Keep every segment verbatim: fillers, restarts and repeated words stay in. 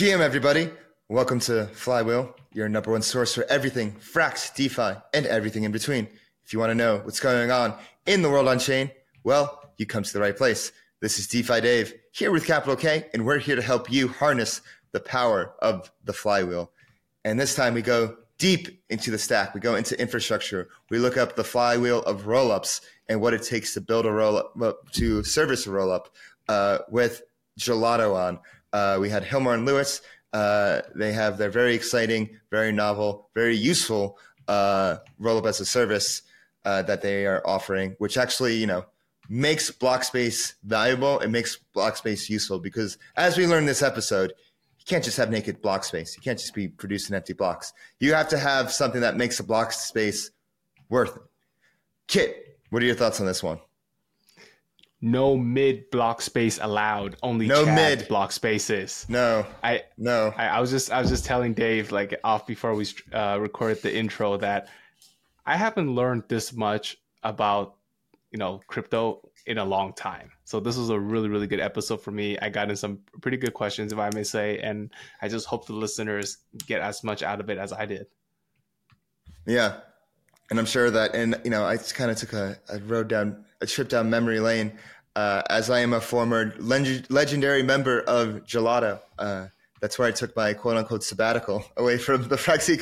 G M, everybody. Welcome to Flywheel, your number one source for everything Frax, DeFi, and everything in between. If you want to know what's going on in the world on chain, well, you come to the right place. This is DeFi Dave here with Capital K, and we're here to help you harness the power of the flywheel. And this time we go deep into the stack. We go into infrastructure. We look up the flywheel of rollups and what it takes to build a rollup, to service a rollup uh, with Gelato on. Uh, we had Hilmar and Luis. Uh, they have their very exciting, very novel, very useful uh, Rollup as a Service uh, that they are offering, which actually, you know, makes block space valuable. It makes block space useful because, as we learned this episode, you can't just have naked block space. You can't just be producing empty blocks. You have to have something that makes the block space worth it. Kit, what are your thoughts on this one? No mid block space allowed. Only no mid block spaces. No, I no. I, I was just I was just telling Dave like off before we uh, recorded the intro that I haven't learned this much about you know crypto in a long time. So this was a really really good episode for me. I got in some pretty good questions, if I may say, and I just hope the listeners get as much out of it as I did. Yeah, and I'm sure that, and you know, I kind of took a I rode down. a trip down memory lane, uh, as I am a former leg- legendary member of Gelato. Uh, that's where I took my quote unquote sabbatical away from the Fraxi,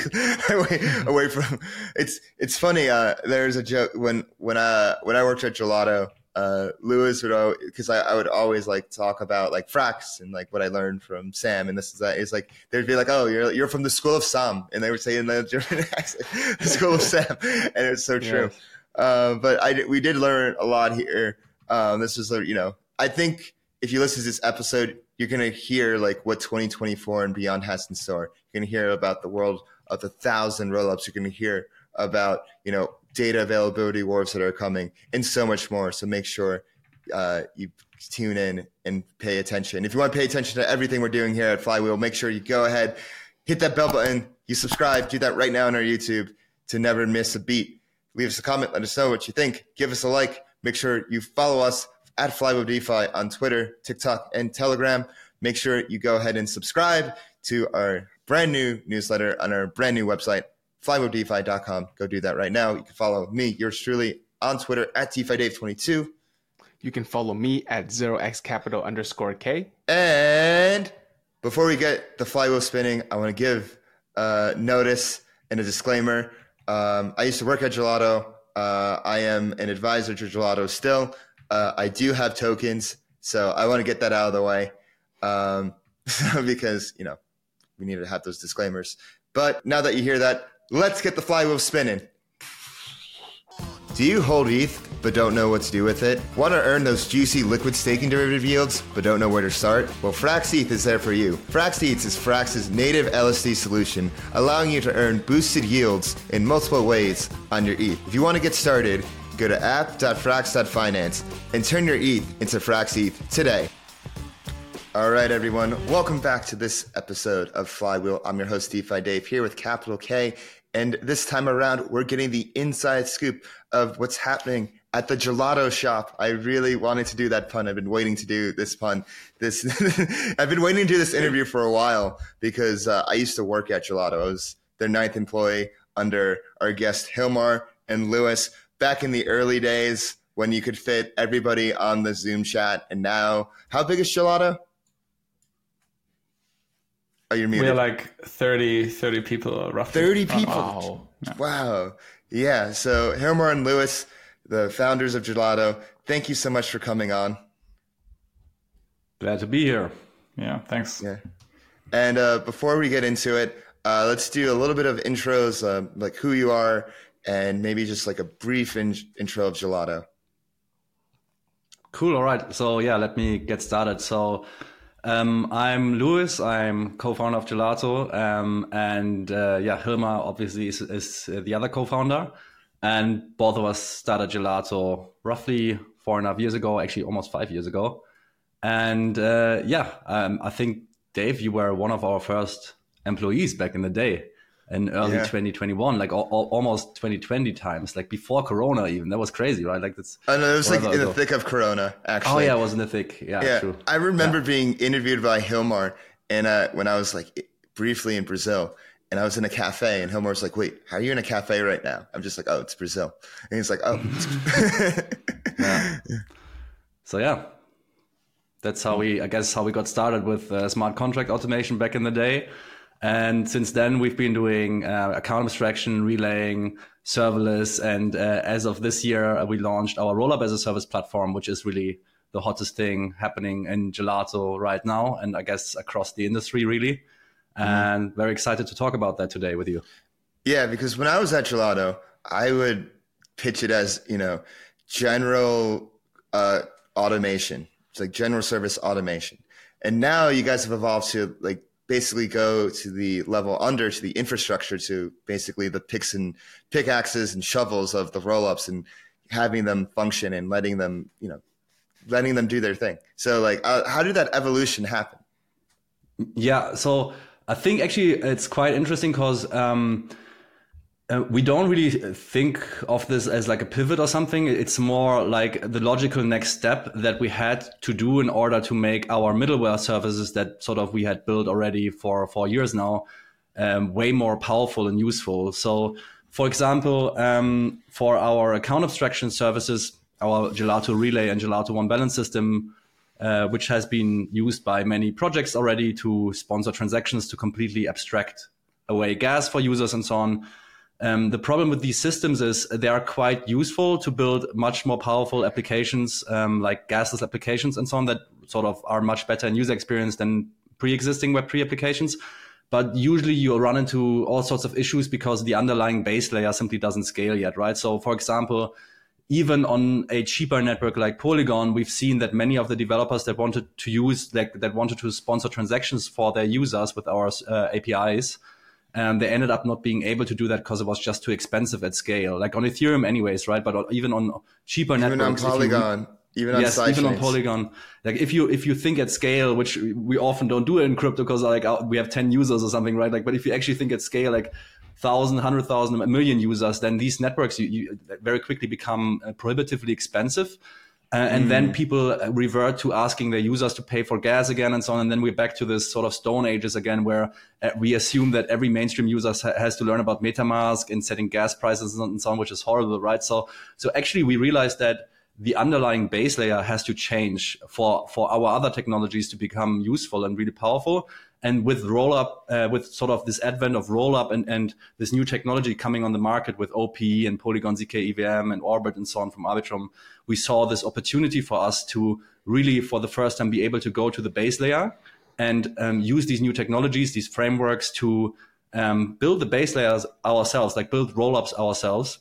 away, away from, it's, it's funny. Uh, there's a joke when, when, uh, when I worked at Gelato, uh, Lewis would always, cause I, I would always like talk about like Frax and like what I learned from Sam. And this is that it's like, they'd be like, oh, you're, you're from the school of Sam. And they would say in the German accent, the school of Sam. And it's so true. Yeah. Uh, but I, we did learn a lot here. Um, this is, you know, I think if you listen to this episode, you're going to hear like what twenty twenty-four and beyond has in store. You're going to hear about the world of the thousand rollups. You're going to hear about, you know, data availability wars that are coming and so much more. So make sure uh, you tune in and pay attention. If you want to pay attention to everything we're doing here at Flywheel, make sure you go ahead, hit that bell button. You subscribe, do that right now on our YouTube to never miss a beat. Leave us a comment. Let us know what you think. Give us a like. Make sure you follow us at Flywheel DeFi on Twitter, TikTok, and Telegram. Make sure you go ahead and subscribe to our brand new newsletter on our brand new website, flywheel defi dot com. Go do that right now. You can follow me, yours truly, on Twitter at DeFiDave twenty-two. You can follow me at zero x capital underscore K. And before we get the flywheel spinning, I want to give uh, notice and a disclaimer. Um, I used to work at Gelato. Uh, I am an advisor to Gelato still. Uh, I do have tokens, so I want to get that out of the way um, because, you know, we need to have those disclaimers. But now that you hear that, let's get the flywheel spinning. Do you hold E T H but don't know what to do with it? Want to earn those juicy liquid staking derivative yields but don't know where to start? Well, Frax E T H is there for you. Frax E T H is Frax's native L S D solution, allowing you to earn boosted yields in multiple ways on your E T H. If you want to get started, go to app dot frax dot finance and turn your E T H into Frax E T H today. All right, everyone. Welcome back to this episode of Flywheel. I'm your host, DeFi Dave, here with Capital K. And this time around, we're getting the inside scoop of what's happening at the Gelato shop. I really wanted to do that pun. I've been waiting to do this pun. This I've been waiting to do this interview for a while because uh, I used to work at Gelato. I was their ninth employee under our guest Hilmar and Luis back in the early days when you could fit everybody on the Zoom chat. And now, how big is Gelato? Oh, you're muted. We're like thirty, thirty people roughly. thirty people. Oh, wow. wow. Yeah. So Hilmar and Luis, the founders of Gelato, thank you so much for coming on. Glad to be here. Yeah. Thanks. Yeah. And uh, before we get into it, uh, let's do a little bit of intros, uh, like who you are, and maybe just like a brief in- intro of Gelato. Cool. All right. So yeah, let me get started. So. Um, I'm Luis. I'm co-founder of Gelato, um, and uh, yeah, Hilmar obviously is, is the other co-founder, and both of us started Gelato roughly four and a half years ago, actually almost five years ago. And uh, yeah, um, I think Dave, you were one of our first employees back in the day, in early yeah. twenty twenty-one, like o- o- almost twenty twenty times, like before Corona even. That was crazy, right? Like that's. Oh no, it was like in the thick of Corona, actually. Oh yeah, it was in the thick. Yeah, yeah. True. I remember yeah. being interviewed by Hilmar, in a, when I was like briefly in Brazil, and I was in a cafe, and Hilmar was like, wait, how are you in a cafe right now? I'm just like, oh, it's Brazil. And he's like, oh. Yeah. So yeah, that's how we, I guess, how we got started with uh, smart contract automation back in the day. And since then, we've been doing uh, account abstraction, relaying, serverless. And uh, as of this year, we launched our Rollup as a Service platform, which is really the hottest thing happening in Gelato right now, and I guess across the industry, really. And very excited to talk about that today with you. Yeah, because when I was at Gelato, I would pitch it as, you know, general uh, automation. It's like general service automation. And now you guys have evolved to like basically go to the level under, to the infrastructure, to basically the picks and pickaxes and shovels of the roll-ups and having them function and letting them, you know, letting them do their thing. So like, uh, how did that evolution happen? Yeah, so I think actually it's quite interesting because um, uh, we don't really think of this as like a pivot or something. It's more like the logical next step that we had to do in order to make our middleware services that sort of we had built already for four years now um, way more powerful and useful. So, for example, um, for our account abstraction services, our Gelato Relay and Gelato One Balance System, Uh, which has been used by many projects already to sponsor transactions, to completely abstract away gas for users and so on. Um, the problem with these systems is they are quite useful to build much more powerful applications, um, like gasless applications and so on, that sort of are much better in user experience than pre-existing Web three applications. But usually you'll run into all sorts of issues because the underlying base layer simply doesn't scale yet, right? So, for example, even on a cheaper network like Polygon, we've seen that many of the developers that wanted to use, that, that wanted to sponsor transactions for their users with our uh, A P Is, and they ended up not being able to do that because it was just too expensive at scale. Like on Ethereum anyways, right? But even on cheaper even networks. On Polygon, you, even on Polygon. Yes, even chains. On Polygon. Like if you if you think at scale, which we often don't do in crypto because like we have ten users or something, right? Like, but if you actually think at scale, like thousand, hundred thousand, a million users, then these networks you, you very quickly become prohibitively expensive. Uh, and mm. then people revert to asking their users to pay for gas again and so on. And then we're back to this sort of Stone Ages again, where we assume that every mainstream user ha- has to learn about MetaMask and setting gas prices and so on, which is horrible, right? So, so actually we realized that the underlying base layer has to change for, for our other technologies to become useful and really powerful. And with Rollup, uh, with sort of this advent of Rollup and, and this new technology coming on the market with O P and Polygon Z K E V M and Orbit and so on from Arbitrum, we saw this opportunity for us to really, for the first time, be able to go to the base layer and um, use these new technologies, these frameworks to um, build the base layers ourselves, like build Rollups ourselves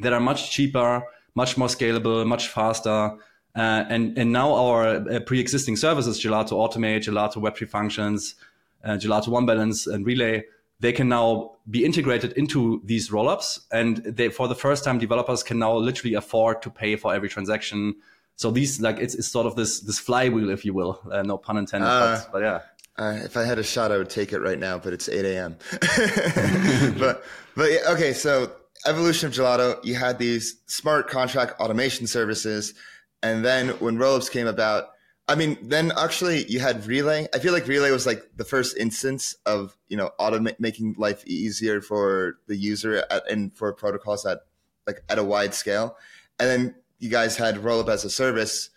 that are much cheaper, much more scalable, much faster. Uh, and, and now our uh, pre-existing services, Gelato Automate, Gelato Web three Functions, uh, Gelato One Balance and Relay, they can now be integrated into these rollups. And they, for the first time, developers can now literally afford to pay for every transaction. So these, like, it's, it's sort of this this flywheel, if you will, uh, no pun intended, uh, but, but yeah. Uh, if I had a shot, I would take it right now, but it's eight a.m. but, but okay, so evolution of Gelato, you had these smart contract automation services. And then when Rollups came about, I mean, then actually you had Relay. I feel like Relay was like the first instance of, you know, automate making life easier for the user at, and for protocols at like at a wide scale. And then you guys had Rollup as a service,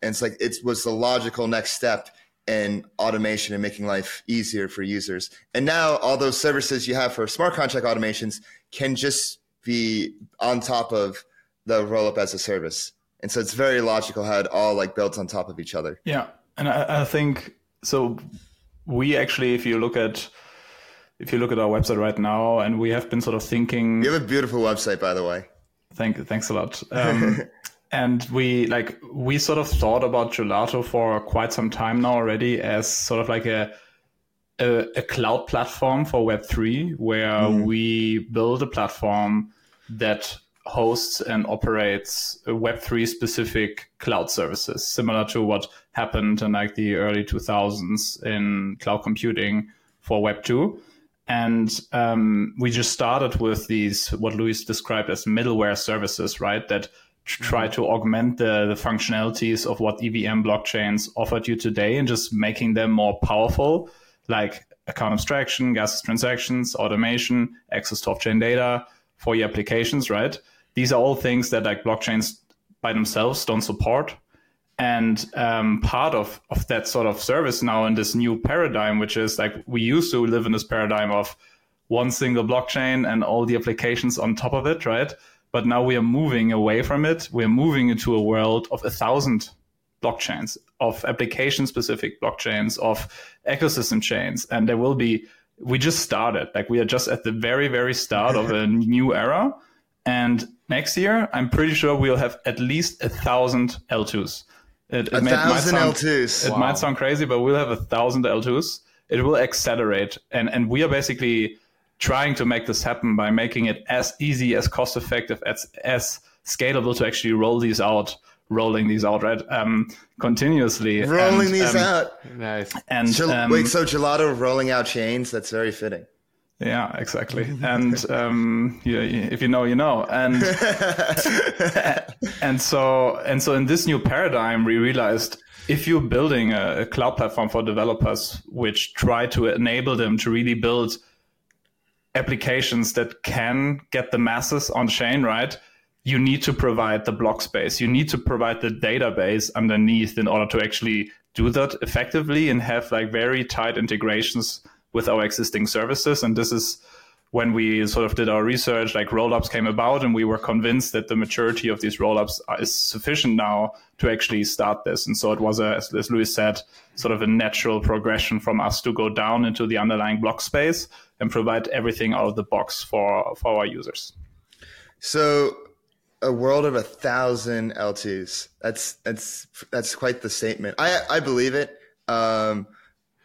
and it's like it was the logical next step in automation and making life easier for users. And now all those services you have for smart contract automations can just be on top of the Rollup as a service. And so it's very logical how it all like builds on top of each other. Yeah. And I, I think, so we actually, if you look at, if you look at our website right now, and we have been sort of thinking. You have a beautiful website, by the way. Thank Thanks a lot. Um, and we like, we sort of thought about Gelato for quite some time now already as sort of like a, a, a cloud platform for Web three, where mm. we build a platform that hosts and operates Web three specific cloud services, similar to what happened in like the early two thousands in cloud computing for Web two. And um, we just started with these, what Luis described as middleware services, right? That to try to augment the, the functionalities of what E V M blockchains offered you today and just making them more powerful, like account abstraction, gas transactions, automation, access to off-chain data for your applications, right? These are all things that like blockchains by themselves don't support. And um, part of, of that sort of service now in this new paradigm, which is like we used to live in this paradigm of one single blockchain and all the applications on top of it, right? But now we are moving away from it. We're moving into a world of a thousand blockchains, of application-specific blockchains, of ecosystem chains. And there will be, we just started, like we are just at the very, very start of a new era. And next year, I'm pretty sure we'll have at least a thousand L twos. It, it a may, thousand might sound, L twos. It wow. might sound crazy, but we'll have a thousand L twos. It will accelerate. And, and we are basically trying to make this happen by making it as easy, as cost-effective, as, as scalable to actually roll these out. Rolling these out, right? Um, continuously. Rolling and, these um, out. Nice. And Gel- um, wait, so Gelato rolling out chains? That's very fitting. Yeah, exactly. And um, yeah, if you know, you know. And and so and so in this new paradigm, we realized if you're building a, a cloud platform for developers, which try to enable them to really build applications that can get the masses on chain, right? You need to provide the block space. You need to provide the database underneath in order to actually do that effectively and have like very tight integrations with our existing services. And this is when we sort of did our research, like rollups came about and we were convinced that the maturity of these rollups is sufficient now to actually start this. And so it was, a, as Luis said, sort of a natural progression from us to go down into the underlying block space and provide everything out of the box for, for our users. So... a world of a thousand L twos. That's, that's, that's quite the statement. I, I believe it. Um,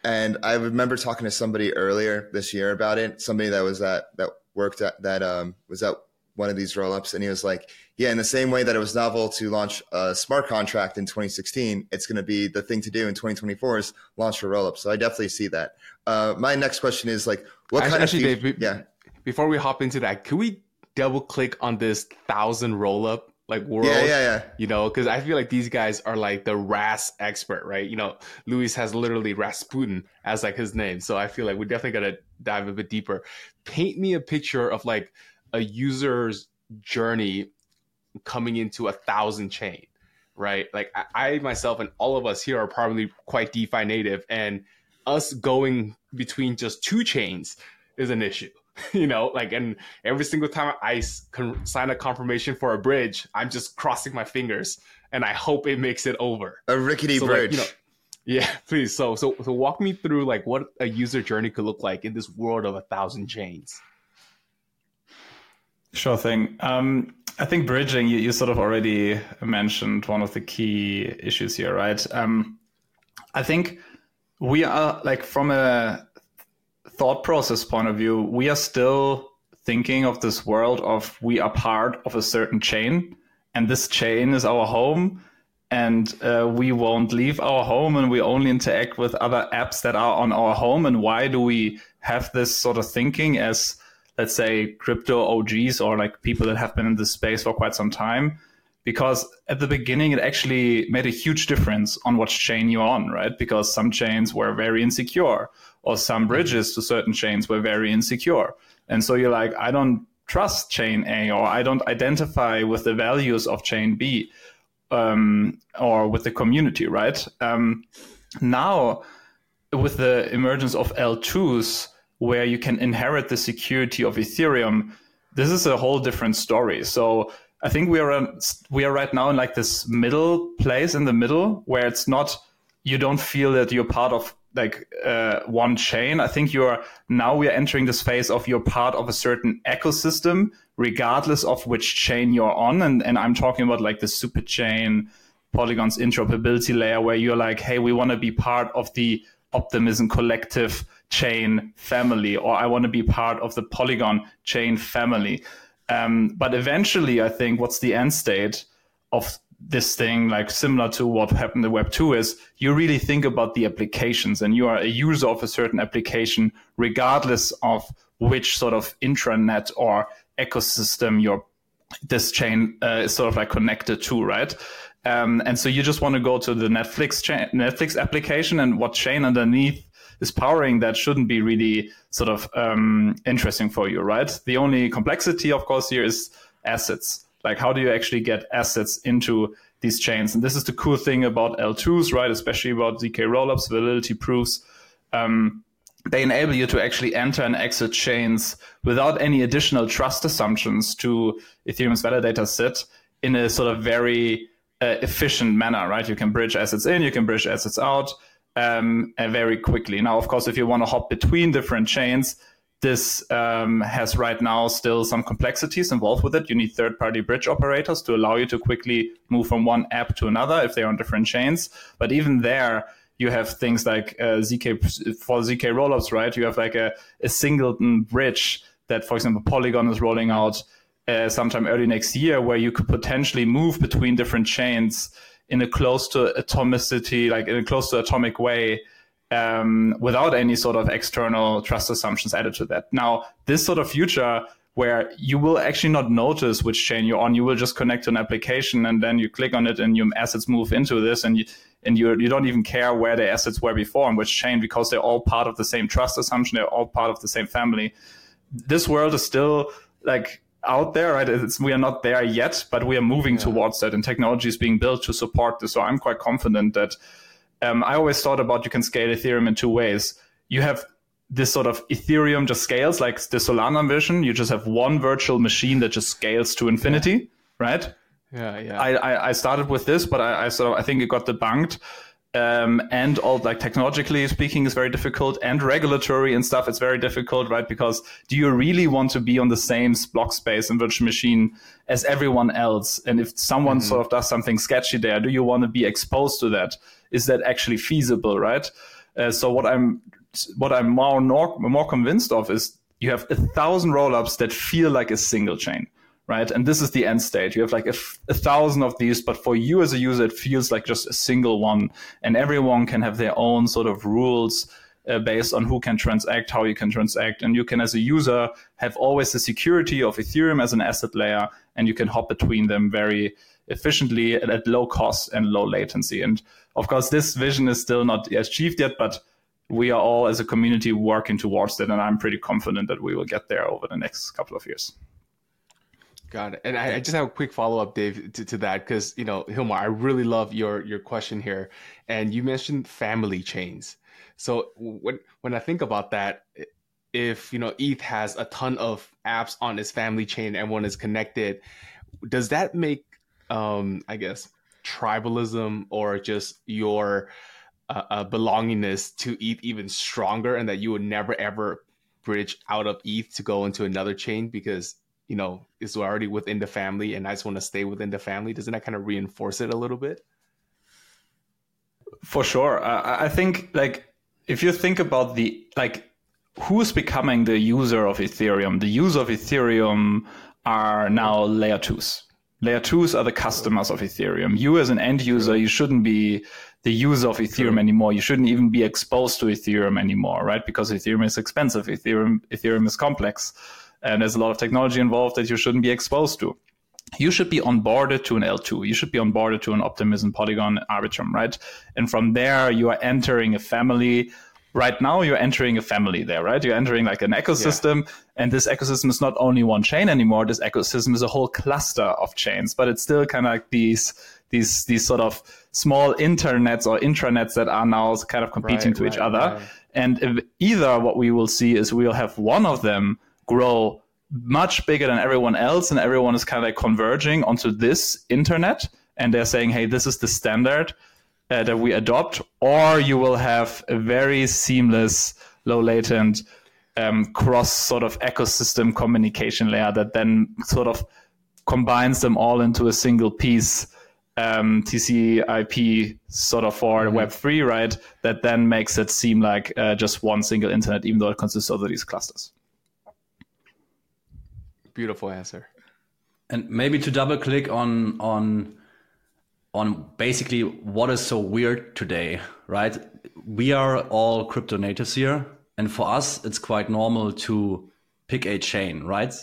and I remember talking to somebody earlier this year about it. Somebody that was at, that worked at that, um, was at one of these rollups. And he was like, yeah, in the same way that it was novel to launch a smart contract in twenty sixteen, it's going to be the thing to do in twenty twenty-four is launch a rollup. So I definitely see that. Uh, my next question is like, what actually, kind of, actually, Dave, yeah. Before we hop into that, can we double click on this thousand roll up like world, yeah, yeah, yeah. you know, because I feel like these guys are like the R A S expert, right? You know, Luis has literally Rasputin as like his name. So I feel like we're definitely going to dive a bit deeper. Paint me a picture of like a user's journey coming into a thousand chain, right? Like I, I myself and all of us here are probably quite DeFi native, and us going between just two chains is an issue. You know, like, and every single time I con- sign a confirmation for a bridge, I'm just crossing my fingers and I hope it makes it over. A rickety so bridge. Like, you know, yeah, please. So, so, so walk me through like what a user journey could look like in this world of a thousand chains. Sure thing. Um, I think bridging, you, you sort of already mentioned one of the key issues here, right? Um, I think we are like from a thought process point of view, we are still thinking of this world of we are part of a certain chain and this chain is our home and uh, we won't leave our home and we only interact with other apps that are on our home. And why do we have this sort of thinking as, let's say, crypto O Gs or like people that have been in this space for quite some time? Because at the beginning, it actually made a huge difference on what chain you're on, right? Because some chains were very insecure or some bridges to certain chains were very insecure. And so you're like, I don't trust chain A, or I don't identify with the values of chain B um, or with the community, right? Um, now, with the emergence of L twos, where you can inherit the security of Ethereum, this is a whole different story. So I think we are we are right now in like this middle place in the middle where it's not, you don't feel that you're part of like uh, one chain. I think you're now we are entering this phase of you're part of a certain ecosystem, regardless of which chain you're on. And, and I'm talking about like the super chain, Polygon's interoperability layer, where you're like, hey, we want to be part of the Optimism collective chain family, or I want to be part of the Polygon chain family. Um, but eventually, I think what's the end state of this thing, like similar to what happened in Web two, is you really think about the applications and you are a user of a certain application, regardless of which sort of intranet or ecosystem you're this chain uh, is sort of like connected to, right? Um, and so you just want to go to the Netflix chain, Netflix application, and what chain underneath is powering that shouldn't be really sort of um, interesting for you, right? The only complexity, of course, here is assets. Like, how do you actually get assets into these chains? And this is the cool thing about L twos, right? Especially about Z K rollups, validity proofs. Um, they enable you to actually enter and exit chains without any additional trust assumptions to Ethereum's validator set in a sort of very uh, efficient manner, right? You can bridge assets in, you can bridge assets out um, and very quickly. Now, of course, if you want to hop between different chains, this um, has right now still some complexities involved with it. You need third-party bridge operators to allow you to quickly move from one app to another if they're on different chains. But even there, you have things like uh, Z K for Z K rollups, right? You have like a, a singleton bridge that, for example, Polygon is rolling out uh, sometime early next year, where you could potentially move between different chains in a close to atomicity, like in a close to atomic way, um, without any sort of external trust assumptions added to that. Now, this sort of future where you will actually not notice which chain you're on, you will just connect to an application and then you click on it and your assets move into this, and you and you you don't even care where the assets were before and which chain, because they're all part of the same trust assumption, they're all part of the same family. This world is still like out there, right? It's, we are not there yet, but we are moving yeah. towards that, and technology is being built to support this. So I'm quite confident that um, I always thought about, you can scale Ethereum in two ways. You have this sort of Ethereum just scales, like the Solana vision. You just have one virtual machine that just scales to infinity, yeah. right? Yeah, yeah. I, I, I started with this, but I, I sort of I think it got debunked. Um, and all like technologically speaking, is very difficult, and regulatory and stuff. It's very difficult, right? Because do you really want to be on the same block space and virtual machine as everyone else? And if someone mm-hmm. sort of does something sketchy there, do you want to be exposed to that? Is that actually feasible, right? Uh, so what I'm what I'm more more convinced of is you have a thousand rollups that feel like a single chain. Right. And this is the end state. You have like a, f- a thousand of these, but for you as a user, it feels like just a single one, and everyone can have their own sort of rules uh, based on who can transact, how you can transact. And you can, as a user, have always the security of Ethereum as an asset layer, and you can hop between them very efficiently at, at low cost and low latency. And of course, this vision is still not achieved yet, but we are all as a community working towards that. And I'm pretty confident that we will get there over the next couple of years. Got it. And I, I just have a quick follow-up, Dave, to, to that, because, you know, Hilmar, I really love your your question here. And you mentioned family chains. So when when I think about that, if, you know, E T H has a ton of apps on its family chain, everyone is connected, does that make, um, I guess, tribalism or just your uh, uh, belongingness to E T H even stronger, and that you would never, ever bridge out of E T H to go into another chain because, you know, is already within the family, and I just want to stay within the family? Doesn't that kind of reinforce it a little bit? For sure. Uh, I think, like, if you think about the, like, who's becoming the user of Ethereum? The user of Ethereum are now layer twos. Layer twos are the customers of Ethereum. You as an end user, you shouldn't be the user of Ethereum True. anymore. You shouldn't even be exposed to Ethereum anymore, right? Because Ethereum is expensive. Ethereum, Ethereum is complex. And there's a lot of technology involved that you shouldn't be exposed to. You should be onboarded to an L two. You should be onboarded to an Optimism, Polygon, Arbitrum, right? And from there, you are entering a family. Right now, you're entering a family there, right? You're entering like an ecosystem. Yeah. And this ecosystem is not only one chain anymore. This ecosystem is a whole cluster of chains. But it's still kind of like these, these, these sort of small internets or intranets that are now kind of competing right, to right, each other. Right. And if either what we will see is we'll have one of them grow much bigger than everyone else, and everyone is kind of like converging onto this internet, and they're saying, hey, this is the standard uh, that we adopt, or you will have a very seamless, low latent um, cross sort of ecosystem communication layer that then sort of combines them all into a single piece, um, T C I P sort of for mm-hmm. Web three, right? That then makes it seem like uh, just one single internet, even though it consists of these clusters. Beautiful answer. And maybe to double click on on on basically what is so weird today, right? We are all crypto natives here, and for us it's quite normal to pick a chain, right?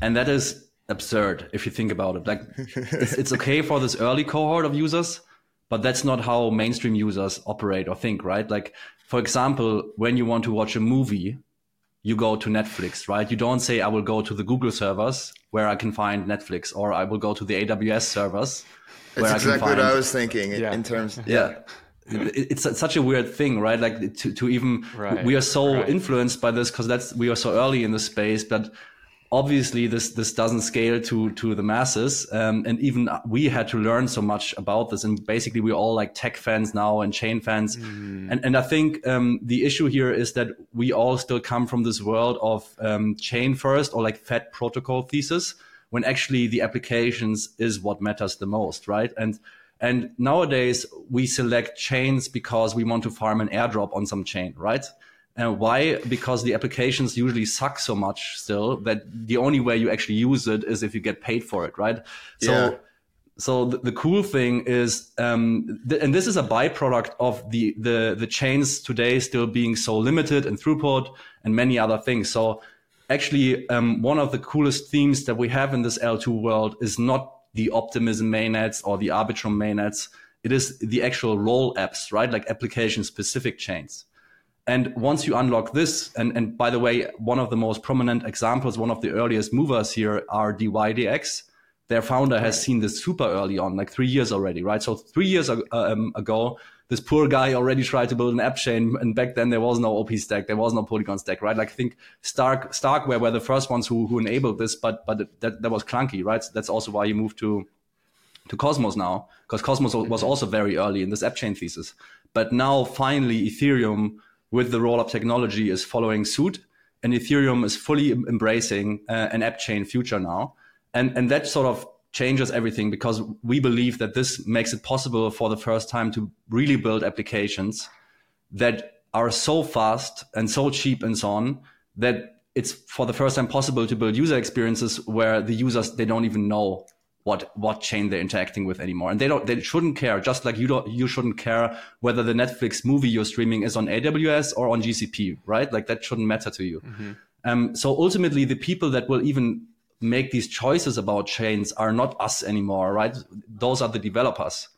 And that is absurd if you think about it. Like, it's, it's okay for this early cohort of users, but that's not how mainstream users operate or think, right? Like, for example, when you want to watch a movie, you go to Netflix, right? You don't say, I will go to the Google servers where I can find Netflix, or I will go to the A W S servers. That's where exactly I can find... what I was thinking yeah. in terms of... Yeah. It's such a weird thing, right? Like to, to even, right. we are so right. influenced by this because that's, we are so early in the space, but obviously this, this doesn't scale to, to the masses. Um, and even we had to learn so much about this. And basically we're all like tech fans now and chain fans. Mm. And, and I think, um, the issue here is that we all still come from this world of, um, chain first or like fat protocol thesis, when actually the applications is what matters the most, right? And, And nowadays we select chains because we want to farm an airdrop on some chain, right? And why? Because the applications usually suck so much still that the only way you actually use it is if you get paid for it, right? Yeah. So, so the, the cool thing is, um, th- and this is a byproduct of the, the, the chains today still being so limited in throughput and many other things. So actually, um, one of the coolest themes that we have in this L two world is not the Optimism mainnets or the Arbitrum mainnets. It is the actual roll apps, right? Like application specific chains. And once you unlock this, and, and by the way, one of the most prominent examples, one of the earliest movers here are dYdX. Their founder has seen this super early on, like three years already, right? So three years um, ago, this poor guy already tried to build an app chain. And back then there was no O P Stack. There was no Polygon Stack, right? Like I think Stark, Starkware were the first ones who, who enabled this, but, but that, that was clunky, right? So that's also why you moved to, to Cosmos now, because Cosmos was also very early in this app chain thesis. But now finally Ethereum with the rollup technology is following suit, and Ethereum is fully embracing uh, an app chain future now. And, and that sort of changes everything, because we believe that this makes it possible for the first time to really build applications that are so fast and so cheap and so on that it's for the first time possible to build user experiences where the users, they don't even know what, what chain they're interacting with anymore. And they don't, they shouldn't care, just like you don't, you shouldn't care whether the Netflix movie you're streaming is on A W S or on G C P, right? Like that shouldn't matter to you. Mm-hmm. Um, so ultimately the people that will even make these choices about chains are not us anymore, right? Those are the developers.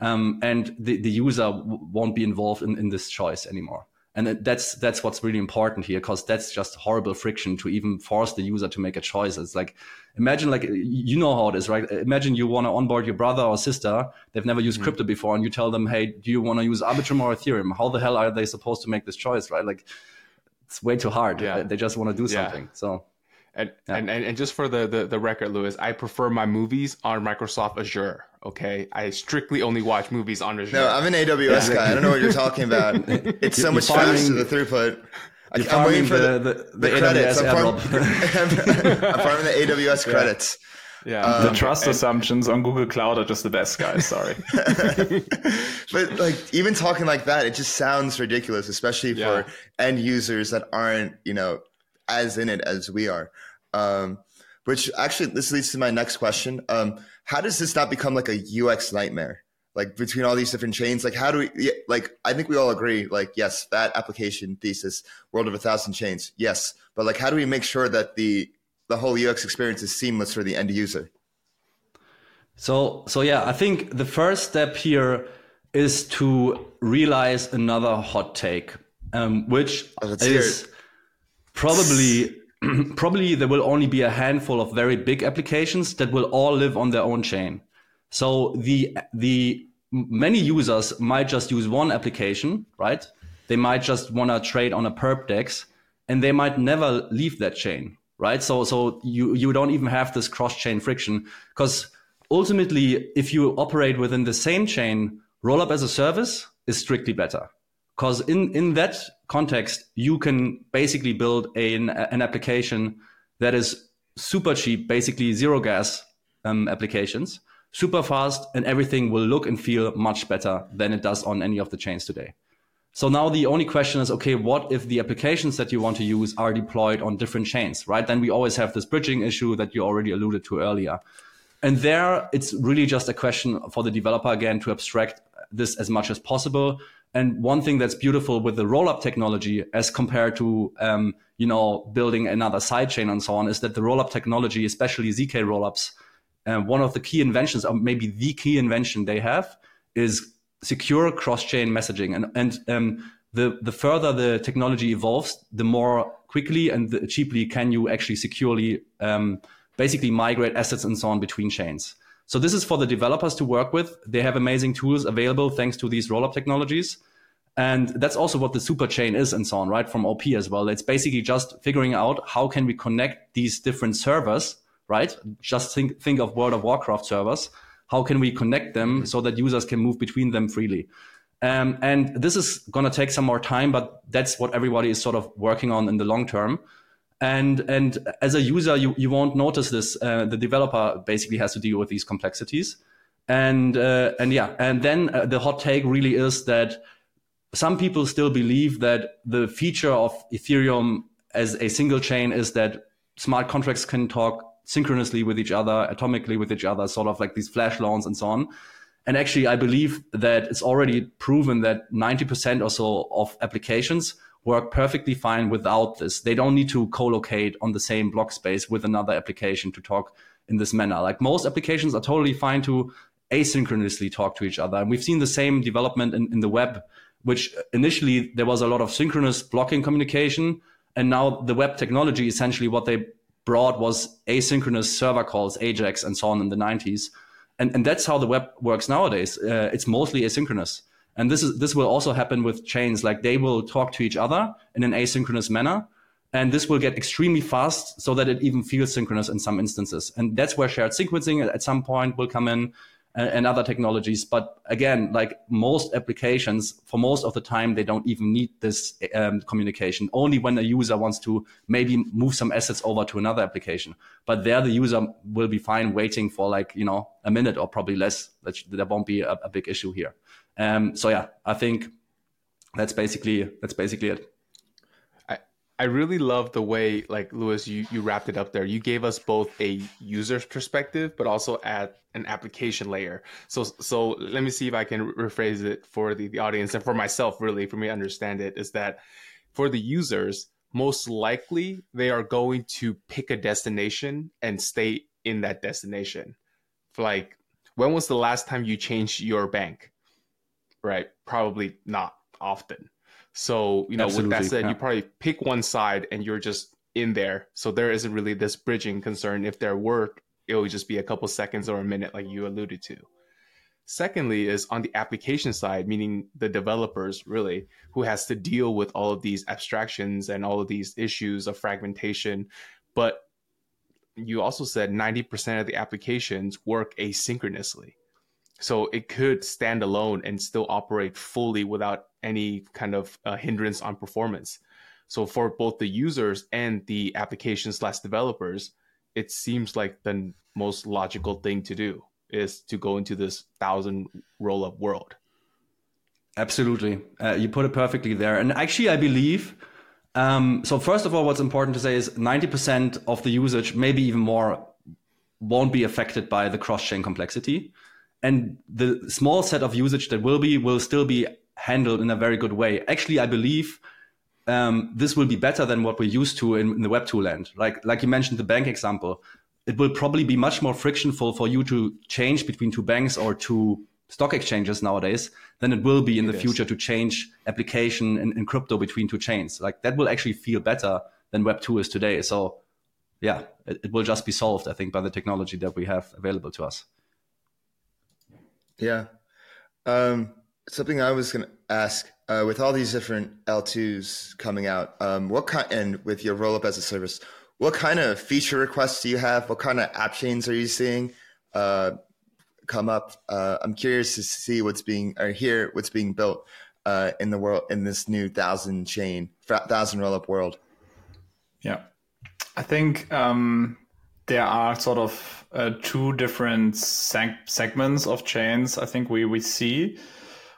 Um, and the, the user w- won't be involved in, in this choice anymore. And that's that's what's really important here, because that's just horrible friction to even force the user to make a choice. It's like, imagine, like, you know how it is, right? Imagine you want to onboard your brother or sister. They've never used mm-hmm. crypto before, and you tell them, hey, do you want to use Arbitrum or Ethereum? How the hell are they supposed to make this choice, right? Like, it's way too hard. Yeah. They just want to do something. Yeah. So... And, yeah. and and just for the, the, the record, Luis, I prefer my movies on Microsoft Azure, okay? I strictly only watch movies on Azure. No, I'm an A W S yeah. guy. I don't know what you're talking about. It's so you're much farming, faster, the throughput. I, I'm waiting for the, the, the, the credits. I'm, farm, I'm, I'm farming the A W S yeah. credits. Yeah, um, the trust and, assumptions on Google Cloud are just the best, guys. Sorry. But like, even talking like that, it just sounds ridiculous, especially yeah. for end users that aren't, you know, as in it as we are. Um, which actually, this leads to my next question. Um, how does this not become like a U X nightmare? Like between all these different chains, like how do we, like, I think we all agree, like, yes, that application thesis, world of a thousand chains. Yes. But like, how do we make sure that the, the whole U X experience is seamless for the end user? So, so yeah, I think the first step here is to realize another hot take, um, which oh, is serious. probably, probably there will only be a handful of very big applications that will all live on their own chain. So the, the many users might just use one application, right? They might just want to trade on a perp dex, and they might never leave that chain, right? So, so you, you don't even have this cross chain friction, because ultimately if you operate within the same chain, rollup as a service is strictly better. Because in, in that context, you can basically build a, an, an application that is super cheap, basically zero gas um, applications, super fast, and everything will look and feel much better than it does on any of the chains today. So now the only question is, okay, what if the applications that you want to use are deployed on different chains, right? Then we always have this bridging issue that you already alluded to earlier. And there, it's really just a question for the developer again to abstract this as much as possible And one thing that's beautiful with the rollup technology as compared to, um, you know, building another sidechain and so on, is that the rollup technology, especially Z K rollups, uh, one of the key inventions, or maybe the key invention they have, is secure cross-chain messaging. And, and um, the, the further the technology evolves, the more quickly and the cheaply can you actually securely um, basically migrate assets and so on between chains. So this is for the developers to work with. They have amazing tools available thanks to these rollup technologies. And that's also what the superchain is and so on, right? From O P as well. It's basically just figuring out how can we connect these different servers, right? Just think, think of World of Warcraft servers. How can we connect them so that users can move between them freely? Um, and this is going to take some more time, but that's what everybody is sort of working on in the long term. And and as a user, you, you won't notice this. Uh, the developer basically has to deal with these complexities. And uh, and yeah, and then uh, the hot take really is that some people still believe that the feature of Ethereum as a single chain is that smart contracts can talk synchronously with each other, atomically with each other, sort of like these flash loans and so on. And actually, I believe that it's already proven that ninety percent or so of applications work perfectly fine without this. They don't need to co-locate on the same block space with another application to talk in this manner. Like most applications are totally fine to asynchronously talk to each other. And we've seen the same development in, in the web, which initially there was a lot of synchronous blocking communication. And now the web technology, essentially what they brought was asynchronous server calls, AJAX and so on in the nineties. And, and that's how the web works nowadays. Uh, it's mostly asynchronous. And this is this will also happen with chains. Like they will talk to each other in an asynchronous manner, and this will get extremely fast so that it even feels synchronous in some instances. And that's where shared sequencing at some point will come in, and, and other technologies. But again, like most applications, for most of the time, they don't even need this um, communication. Only when a user wants to maybe move some assets over to another application. But there, the user will be fine waiting for like you know a minute or probably less. There won't be a, a big issue here. Um, so yeah, I think that's basically that's basically it. I I really love the way, like, Luis, you, you wrapped it up there. You gave us both a user's perspective, but also at an application layer. So so let me see if I can rephrase it for the, the audience and for myself, really, for me to understand it, is that for the users, most likely they are going to pick a destination and stay in that destination. For like, when was the last time you changed your bank? Right? Probably not often. So, you know, Absolutely, with that said, yeah. You probably pick one side and you're just in there. So there isn't really this bridging concern. If there were, it would just be a couple seconds or a minute, like you alluded to. Secondly is on the application side, meaning the developers really, who has to deal with all of these abstractions and all of these issues of fragmentation. But you also said ninety percent of the applications work asynchronously. So it could stand alone and still operate fully without any kind of uh, hindrance on performance. So for both the users and the application slash developers, it seems like the most logical thing to do is to go into this thousand rollup world. Absolutely. Uh, you put it perfectly there. And actually, I believe, um, so first of all, what's important to say is ninety percent of the usage, maybe even more, won't be affected by the cross-chain complexity. And the small set of usage that will be will still be handled in a very good way. Actually, I believe um, this will be better than what we're used to in, in the Web two land. Like like you mentioned, the bank example, it will probably be much more frictionful for you to change between two banks or two stock exchanges nowadays than it will be in it the is. future to change application and, and crypto between two chains. Like that will actually feel better than Web two is today. So yeah, it, it will just be solved, I think, by the technology that we have available to us. Yeah. Um, something I was going to ask, uh, with all these different L twos coming out, um, what kind, and with your rollup as a service, what kind of feature requests do you have? What kind of app chains are you seeing uh, come up? Uh, I'm curious to see what's being, or hear what's being built uh, in the world, in this new thousand chain, thousand rollup world. Yeah. I think, um, there are sort of uh, two different seg- segments of chains I think we, we see.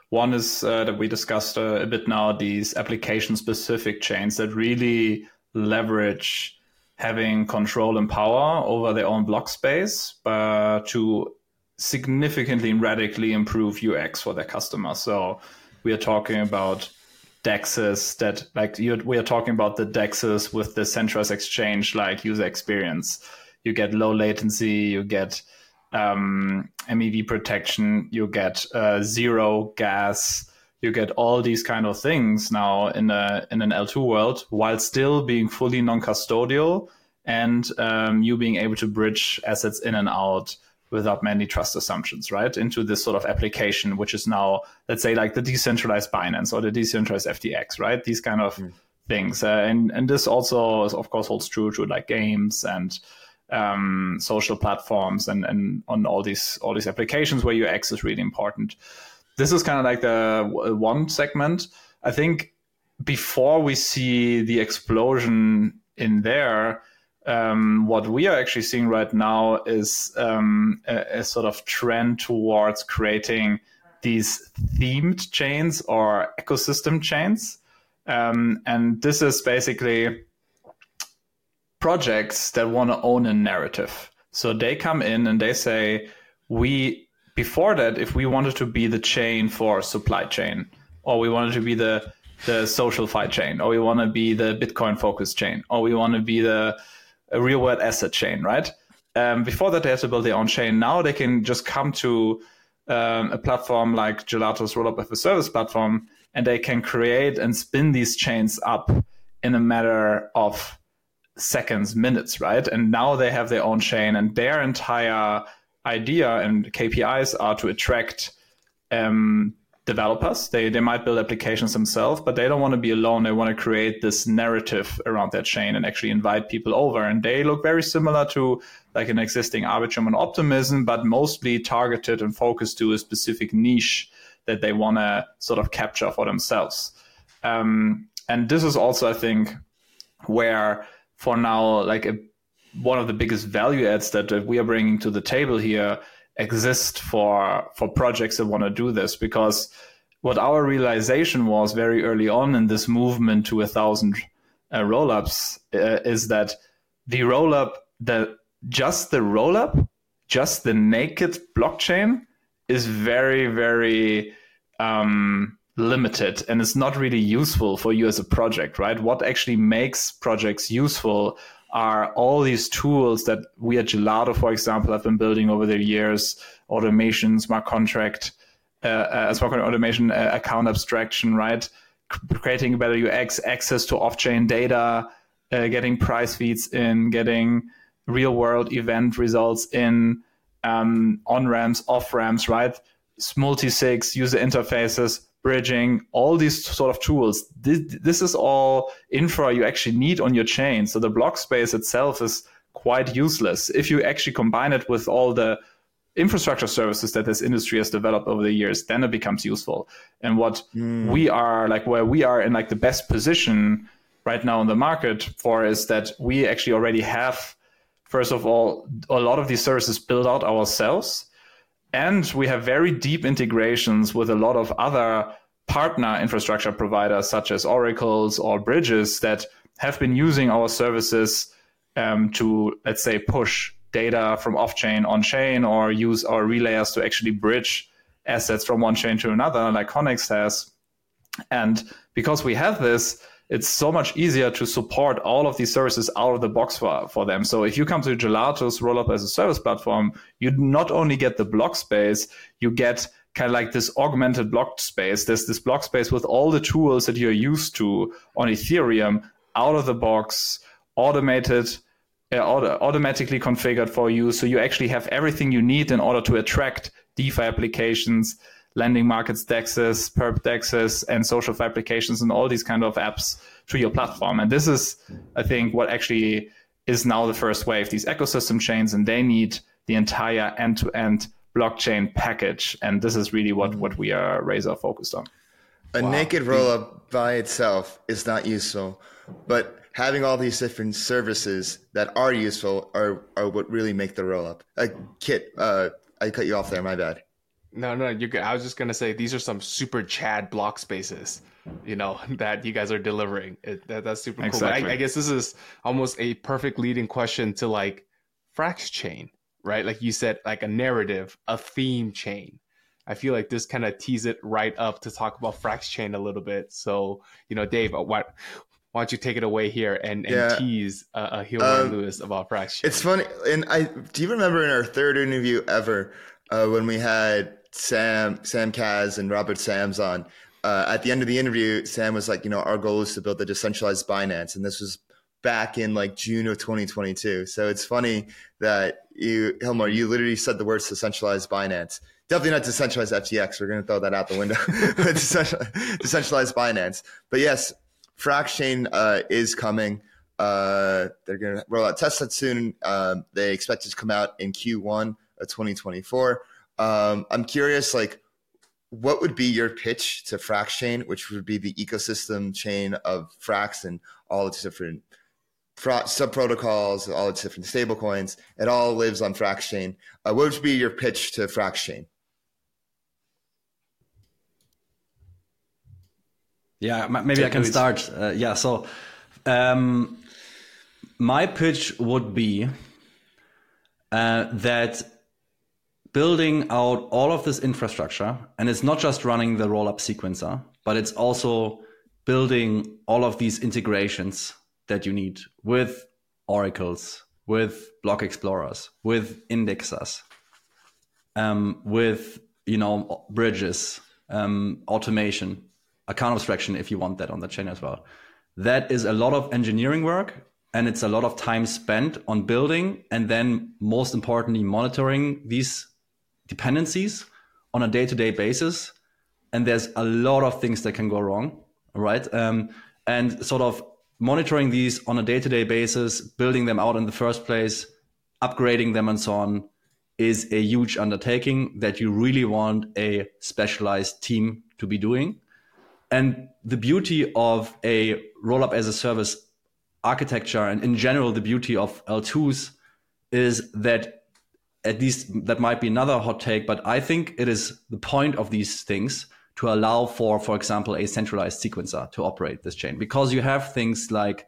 One is uh, that we discussed uh, a bit now, these application-specific chains that really leverage having control and power over their own block space uh, to significantly and radically improve U X for their customers. So we are talking about D E Xs that like you we are talking about the D E Xs with the centralized exchange like user experience. You get low latency, you get um, M E V protection, you get uh, zero gas, you get all these kind of things now in a in an L two world, while still being fully non-custodial and um, you being able to bridge assets in and out without many trust assumptions, right? Into this sort of application, which is now, let's say, like the decentralized Binance or the decentralized F T X, right? These kind of mm. things. Uh, and, and this also, is, of course, holds true to like games and um, social platforms and, and on all these all these applications where U X is really important. This is kind of like the one segment. I think before we see the explosion in there, Um, what we are actually seeing right now is um, a, a sort of trend towards creating these themed chains or ecosystem chains. Um, and this is basically projects that want to own a narrative. So they come in and they say, we before that, if we wanted to be the chain for supply chain, or we wanted to be the, the social fi chain, or we want to be the Bitcoin focused chain, or we want to be the a real world asset chain, right? Um, before that, they had to build their own chain. Now they can just come to um, a platform like Gelato's Rollup as a Service platform, and they can create and spin these chains up in a matter of seconds, minutes, right? And now they have their own chain, and their entire idea and K P Is are to attract um, developers. They they might build applications themselves, but they don't want to be alone. They want to create this narrative around their chain and actually invite people over. And they look very similar to like an existing Arbitrum and Optimism, but mostly targeted and focused to a specific niche that they want to sort of capture for themselves. Um, and this is also, I think, where for now, like a, one of the biggest value adds that, that we are bringing to the table here exist for for projects that want to do this, because what our realization was very early on in this movement to a thousand uh, rollups uh, is that the rollup, the just the rollup, just the naked blockchain is very very um, limited, and it's not really useful for you as a project, right? What actually makes projects useful are all these tools that we at Gelato, for example, have been building over the years: automation, smart contract, uh, uh, smart contract automation, uh, account abstraction, right? C- creating a better U X, access to off-chain data, uh, getting price feeds in, getting real-world event results in, um, on-ramps, off-ramps, right? Multi-sig, user interfaces, bridging, all these sort of tools. This, this is all infra you actually need on your chain. So the block space itself is quite useless. If you actually combine it with all the infrastructure services that this industry has developed over the years, then it becomes useful. And what mm. we are like, where we are in like the best position right now in the market for is that we actually already have, first of all, a lot of these services built out ourselves. And we have very deep integrations with a lot of other partner infrastructure providers, such as Oracles or Bridges, that have been using our services um, to, let's say, push data from off-chain on-chain, or use our relayers to actually bridge assets from one chain to another, like Connex has. And because we have this, it's so much easier to support all of these services out of the box for, for them. So if you come to Gelato's Rollup as a Service platform, you not only get the block space, you get kind of like this augmented block space. There's this block space with all the tools that you're used to on Ethereum, out of the box, automated, uh, auto- automatically configured for you. So you actually have everything you need in order to attract DeFi applications, lending markets, D E Xs, perp D E Xs, and social applications, and all these kind of apps to your platform. And this is, I think, what actually is now the first wave, these ecosystem chains, and they need the entire end-to-end blockchain package. And this is really what, what we are razor focused on. A wow. naked rollup by itself is not useful, but having all these different services that are useful are, are what really make the rollup. Uh, Kit, uh, I cut you off there, my bad. No, no, you're good. I was just going to say, these are some super Chad block spaces, you know, that you guys are delivering. It, that, that's super exactly. cool. But I, I guess this is almost a perfect leading question to like Frax chain, right? Like you said, like a narrative, a theme chain. I feel like this kind of tees it right up to talk about Frax Chain a little bit. So, you know, Dave, what, why don't you take it away here and, and yeah. tease uh, uh, Hilmar um, Luis about Frax Chain? It's funny. And I do you remember in our third interview ever uh, when we had Sam, Sam Kaz and Robert Sams on, uh, at the end of the interview, Sam was like, you know, our goal is to build a decentralized Binance. And this was back in like June of twenty twenty-two. So it's funny that you, Hilmar, you literally said the words decentralized Binance. Definitely not decentralized F T X. We're going to throw that out the window. Decentralized Binance. But yes, Frax Chain uh, is coming. Uh, they're going to roll out test sets soon. Um, they expect it to come out in Q one of twenty twenty-four. Um, I'm curious, like, what would be your pitch to Frax Chain, which would be the ecosystem chain of Frax and all its different pro- sub protocols, all its different stable coins? It all lives on Frax Chain. Uh, what would be your pitch to Frax Chain? Yeah, maybe I can start. Uh, yeah, so um, my pitch would be uh, that building out all of this infrastructure, and it's not just running the rollup sequencer, but it's also building all of these integrations that you need with oracles, with block explorers, with indexers, um, with, you know, bridges, um, automation, account abstraction, if you want that on the chain as well. That is a lot of engineering work. And it's a lot of time spent on building and then, most importantly, monitoring these dependencies on a day-to-day basis. And there's a lot of things that can go wrong, right? Um, and sort of monitoring these on a day-to-day basis, building them out in the first place, upgrading them and so on, is a huge undertaking that you really want a specialized team to be doing. And the beauty of a rollup as a service architecture, and in general the beauty of L twos, is that, at least that might be another hot take, but I think it is the point of these things to allow for for example a centralized sequencer to operate this chain, because you have things like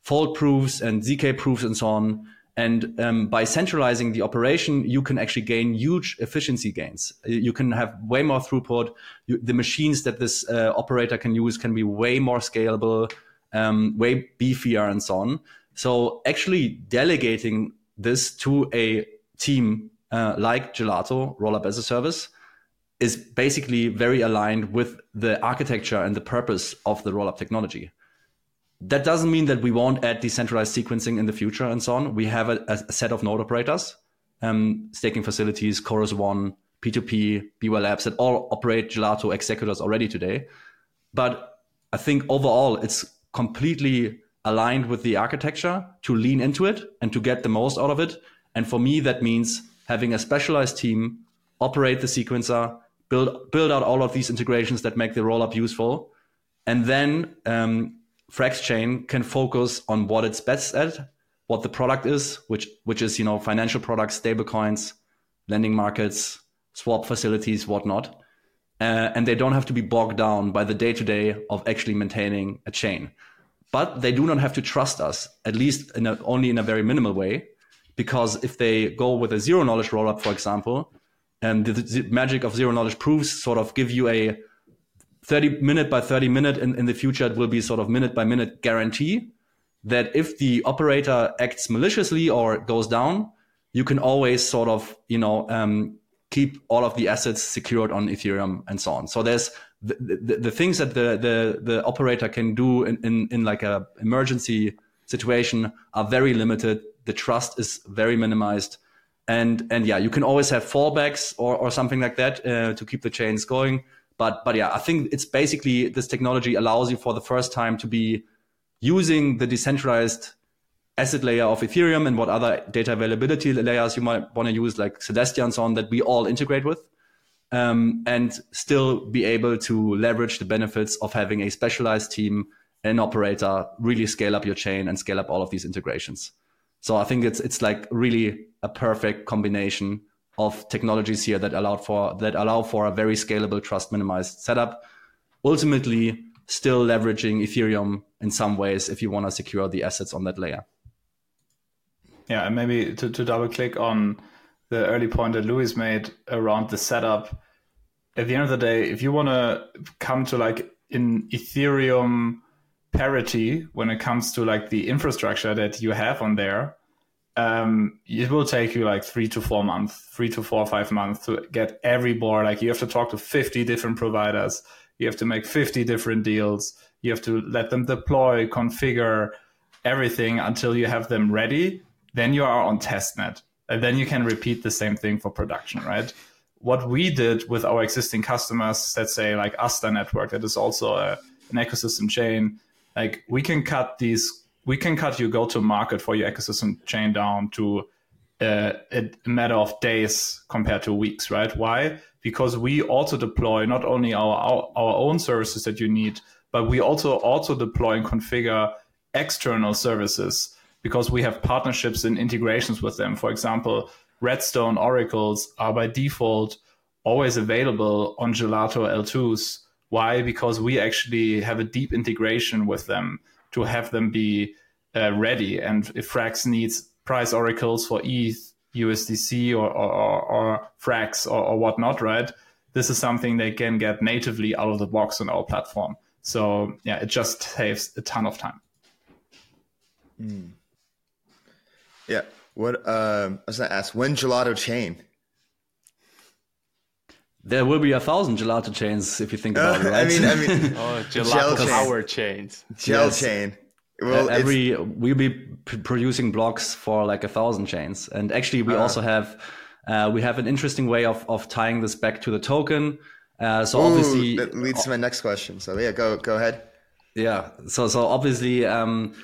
fault proofs and zk proofs and so on, and um, by centralizing the operation you can actually gain huge efficiency gains. You can have way more throughput. You, the machines that this uh, operator can use can be way more scalable, Um, way beefier and so on. So actually delegating this to a team uh, like Gelato, Rollup as a Service, is basically very aligned with the architecture and the purpose of the Rollup technology. That doesn't mean that we won't add decentralized sequencing in the future and so on. We have a, a set of node operators, um, staking facilities, Chorus One, P two P, B Y Labs, that all operate Gelato executors already today. But I think overall it's completely aligned with the architecture to lean into it and to get the most out of it. And for me, that means having a specialized team, operate the sequencer, build build out all of these integrations that make the rollup useful. And then um, Frax Chain can focus on what it's best at, what the product is, which which is, you know, financial products, stable coins, lending markets, swap facilities, whatnot. Uh, and they don't have to be bogged down by the day-to-day of actually maintaining a chain. But they do not have to trust us, at least in a, only in a very minimal way, because if they go with a zero-knowledge rollup, for example, and the, the magic of zero-knowledge proofs sort of give you a thirty-minute by thirty-minute, in, in the future it will be sort of minute-by-minute guarantee that if the operator acts maliciously or goes down, you can always sort of, you know... Um, keep all of the assets secured on Ethereum and so on. So there's the, the, the things that the, the, the operator can do in, in, in like a emergency situation are very limited. The trust is very minimized. And, and yeah, you can always have fallbacks or, or something like that uh, to keep the chains going. But, but yeah, I think it's basically this technology allows you for the first time to be using the decentralized asset layer of Ethereum and what other data availability layers you might want to use, like Celestia and so on, that we all integrate with, um, and still be able to leverage the benefits of having a specialized team and operator really scale up your chain and scale up all of these integrations. So I think it's it's like really a perfect combination of technologies here that allowed for that allow for a very scalable, trust minimized setup. Ultimately, still leveraging Ethereum in some ways if you want to secure the assets on that layer. Yeah, and maybe to, to double click on the early point that Luis made around the setup, at the end of the day, if you want to come to like in Ethereum parity when it comes to like the infrastructure that you have on there, um, it will take you like three to four months, three to four or five months to get every board. Like you have to talk to fifty different providers. You have to make fifty different deals. You have to let them deploy, configure everything until you have them ready. Then you are on testnet. And then you can repeat the same thing for production, right? What we did with our existing customers, let's say like Asta Network, that is also a, an ecosystem chain, like we can cut these, we can cut your go-to-market for your ecosystem chain down to uh, a matter of days compared to weeks, right? Why? Because we also deploy not only our, our, our own services that you need, but we also also deploy and configure external services because we have partnerships and integrations with them. For example, Redstone oracles are by default always available on Gelato L twos. Why? Because we actually have a deep integration with them to have them be uh, ready. And if Frax needs price oracles for E T H, U S D C, or, or, or, or Frax or, or whatnot, right? This is something they can get natively out of the box on our platform. So yeah, it just saves a ton of time. Mm. Yeah. What um, I was gonna ask, when Gelato chain? There will be a thousand Gelato chains if you think about uh, it. Right? I mean, I mean, oh, Gelato chain. Power chains, gel yes. chain. Well, uh, every we'll be p- producing blocks for like a thousand chains, and actually we uh, also have uh, we have an interesting way of of tying this back to the token. Uh, so ooh, obviously, that leads to my next question. So yeah, go go ahead. Yeah. So so obviously. Um,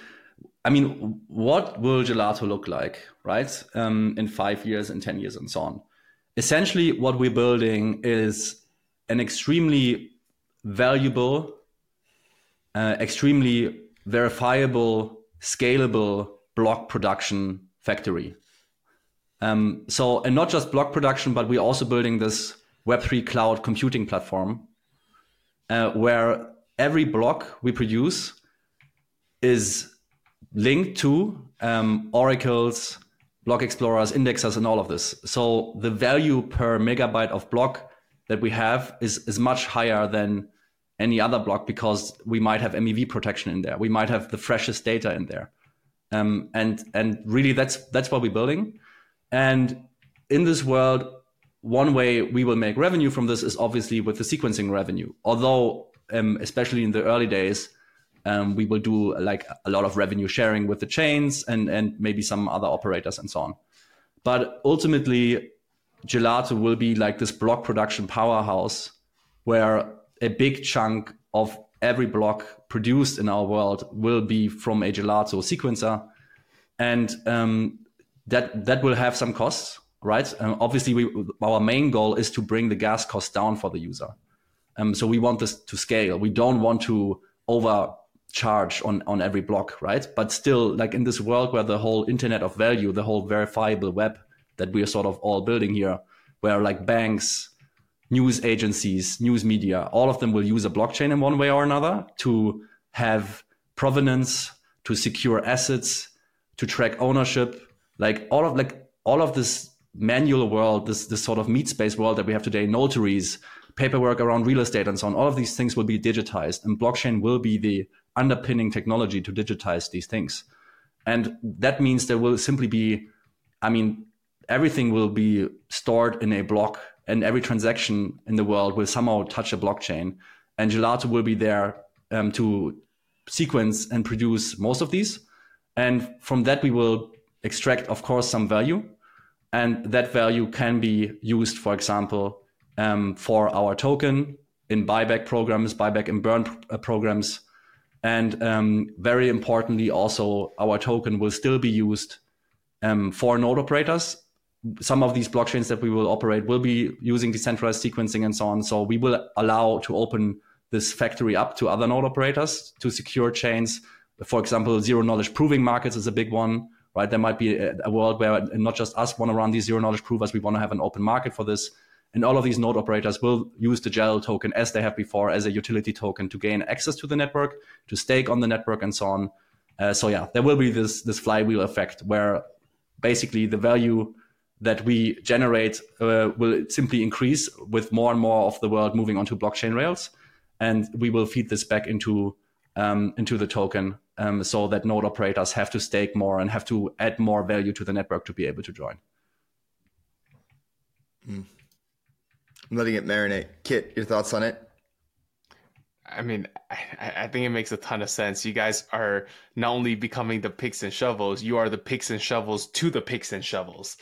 I mean, what will Gelato look like, right? Um, in five years, in ten years, and so on. Essentially, what we're building is an extremely valuable, uh, extremely verifiable, scalable block production factory. Um, so, and not just block production, but we're also building this Web three cloud computing platform uh, where every block we produce is linked to um, oracles, block explorers, indexers, and all of this. So the value per megabyte of block that we have is, is much higher than any other block because we might have M E V protection in there. We might have the freshest data in there. Um, and and really, that's that's what we're building. And in this world, one way we will make revenue from this is obviously with the sequencing revenue. Although, um, especially in the early days, Um, we will do like a lot of revenue sharing with the chains and, and maybe some other operators and so on. But ultimately, Gelato will be like this block production powerhouse where a big chunk of every block produced in our world will be from a Gelato sequencer. And um, that that will have some costs, right? Um, obviously, we, our main goal is to bring the gas cost down for the user. Um, so we want this to scale. We don't want to over... charge on, on every block, right? But still, like in this world where the whole internet of value, the whole verifiable web that we are sort of all building here, where like banks, news agencies, news media, all of them will use a blockchain in one way or another to have provenance, to secure assets, to track ownership, like all of like all of this manual world, this this sort of meat space world that we have today, notaries, paperwork around real estate and so on, all of these things will be digitized and blockchain will be the underpinning technology to digitize these things. And that means there will simply be, I mean, everything will be stored in a block and every transaction in the world will somehow touch a blockchain. And Gelato will be there um, to sequence and produce most of these. And from that, we will extract, of course, some value. And that value can be used, for example, um, for our token in buyback programs, buyback and burn uh, programs. And um, very importantly, also, our token will still be used um, for node operators. Some of these blockchains that we will operate will be using decentralized sequencing and so on. So we will allow to open this factory up to other node operators to secure chains. For example, zero-knowledge proving markets is a big one, right? There might be a, a world where not just us want to run these zero-knowledge provers. We want to have an open market for this. And all of these node operators will use the Gel token as they have before as a utility token to gain access to the network, to stake on the network and so on. Uh, so yeah, there will be this this flywheel effect where basically the value that we generate uh, will simply increase with more and more of the world moving onto blockchain rails. And we will feed this back into um, into the token um, so that node operators have to stake more and have to add more value to the network to be able to join. Mm. I'm letting it marinate. Kit, your thoughts on it? I mean, I, I think it makes a ton of sense. You guys are not only becoming the picks and shovels, you are the picks and shovels to the picks and shovels.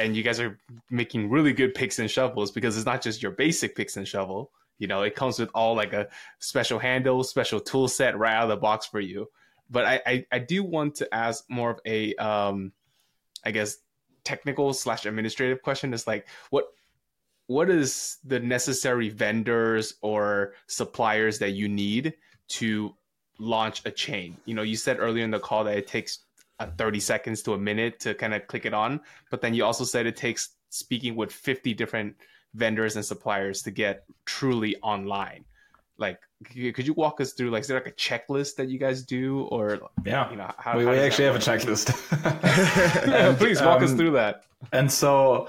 And you guys are making really good picks and shovels because it's not just your basic picks and shovel. You know, it comes with all like a special handle, special tool set right out of the box for you. But I, I, I do want to ask more of a, um, I guess, technical slash administrative question. It's like, what what is the necessary vendors or suppliers that you need to launch a chain? You know, you said earlier in the call that it takes thirty seconds to a minute to kind of click it on. But then you also said it takes speaking with fifty different vendors and suppliers to get truly online. Like, could you walk us through, like, is there like a checklist that you guys do? Or, yeah, you know, how, we, how we actually have a checklist. and, Please walk um, us through that. And so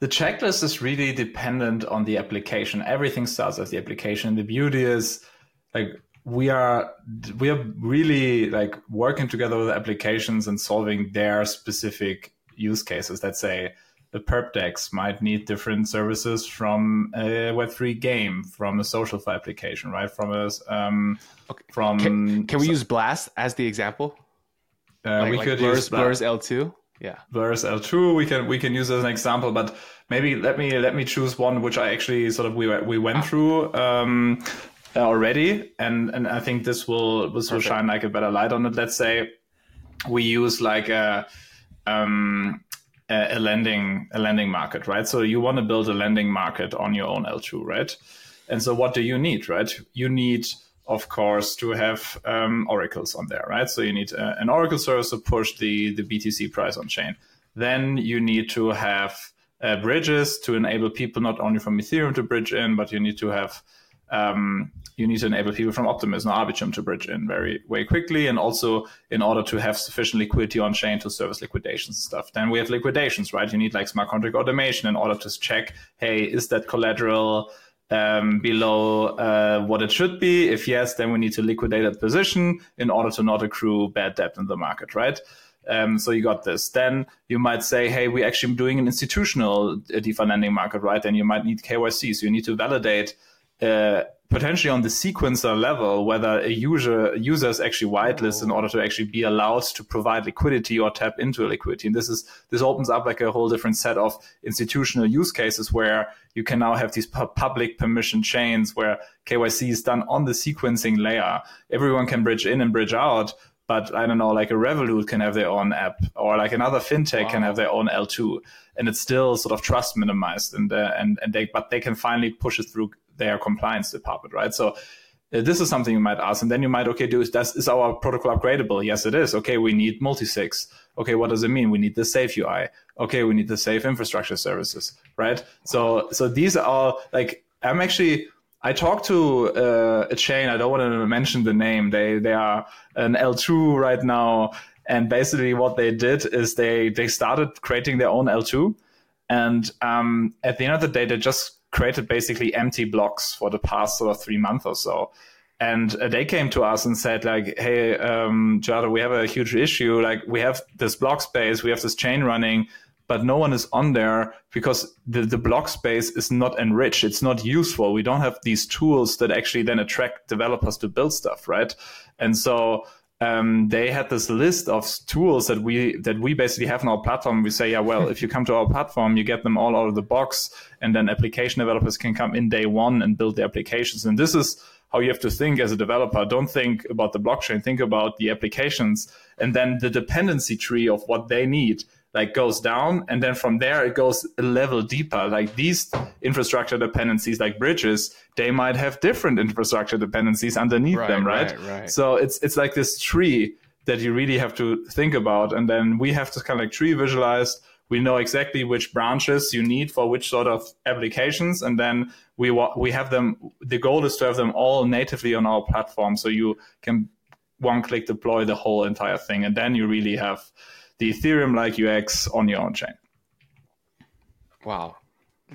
the checklist is really dependent on the application. Everything starts with the application. The beauty is, like, we are we are really like working together with applications and solving their specific use cases. Let's say the perp dex might need different services from a Web three game, from a SocialFi application, right? From a um, okay. from can, can we so, use Blast as the example? Uh, like, we like could Blur's, use Blur's L two. Yeah, Blur's L two we can we can use as an example, but maybe let me let me choose one which I actually sort of we we went through um, already, and, and I think this will this will shine like a better light on it. Let's say we use like a um, a lending a lending market, right? So you want to build a lending market on your own L two, right? And so what do you need, right? You need, of course, to have um, oracles on there, right? So you need uh, an oracle service to push the, the B T C price on chain. Then you need to have uh, bridges to enable people not only from Ethereum to bridge in, but you need to have um, you need to enable people from Optimism or Arbitrum to bridge in very way quickly. And also in order to have sufficient liquidity on chain to service liquidations and stuff. Then we have liquidations, right? You need like smart contract automation in order to check, hey, is that collateral Um, below uh, what it should be? If yes, then we need to liquidate that position in order to not accrue bad debt in the market, right? Um, so you got this. Then you might say, hey, we're actually doing an institutional DeFi lending market, right? Then you might need K Y C. So you need to validate uh, potentially on the sequencer level whether a user user is actually whitelisted oh. in order to actually be allowed to provide liquidity or tap into a liquidity. And this is this opens up like a whole different set of institutional use cases where you can now have these pu- public permission chains where K Y C is done on the sequencing layer. Everyone can bridge in and bridge out, but I don't know, like a Revolut can have their own app, or like another fintech wow. can have their own L two, and it's still sort of trust minimized, and uh, and and they but they can finally push it through their compliance department, right? So uh, this is something you might ask. And then you might, okay, do is, does, is our protocol upgradable? Yes, it is. Okay, we need multi-sig. Okay, what does it mean? We need the Safe U I. Okay, we need the Safe infrastructure services, right? So so these are all, like, I'm actually, I talked to uh, a chain, I don't want to mention the name. They they are an L two right now. And basically what they did is they, they started creating their own L two. And um, at the end of the day, they just created basically empty blocks for the past sort of three months or so. And uh, they came to us and said, like, hey, um, Gelato, we have a huge issue. Like, we have this block space, we have this chain running, but no one is on there because the, the block space is not enriched. It's not useful. We don't have these tools that actually then attract developers to build stuff, right? And so um, they had this list of tools that we that we basically have in our platform. We say, yeah, well, if you come to our platform, you get them all out of the box, and then application developers can come in day one and build the applications. And this is how you have to think as a developer. Don't think about the blockchain. Think about the applications, and then the dependency tree of what they need like goes down, and then from there it goes a level deeper. Like these infrastructure dependencies, like bridges, they might have different infrastructure dependencies underneath right, them, right? Right, right? So it's it's like this tree that you really have to think about, and then we have this kind of like tree visualized. We know exactly which branches you need for which sort of applications, and then we wa- we have them. The goal is to have them all natively on our platform, so you can one-click deploy the whole entire thing, and then you really have the Ethereum-like U X on your own chain. Wow.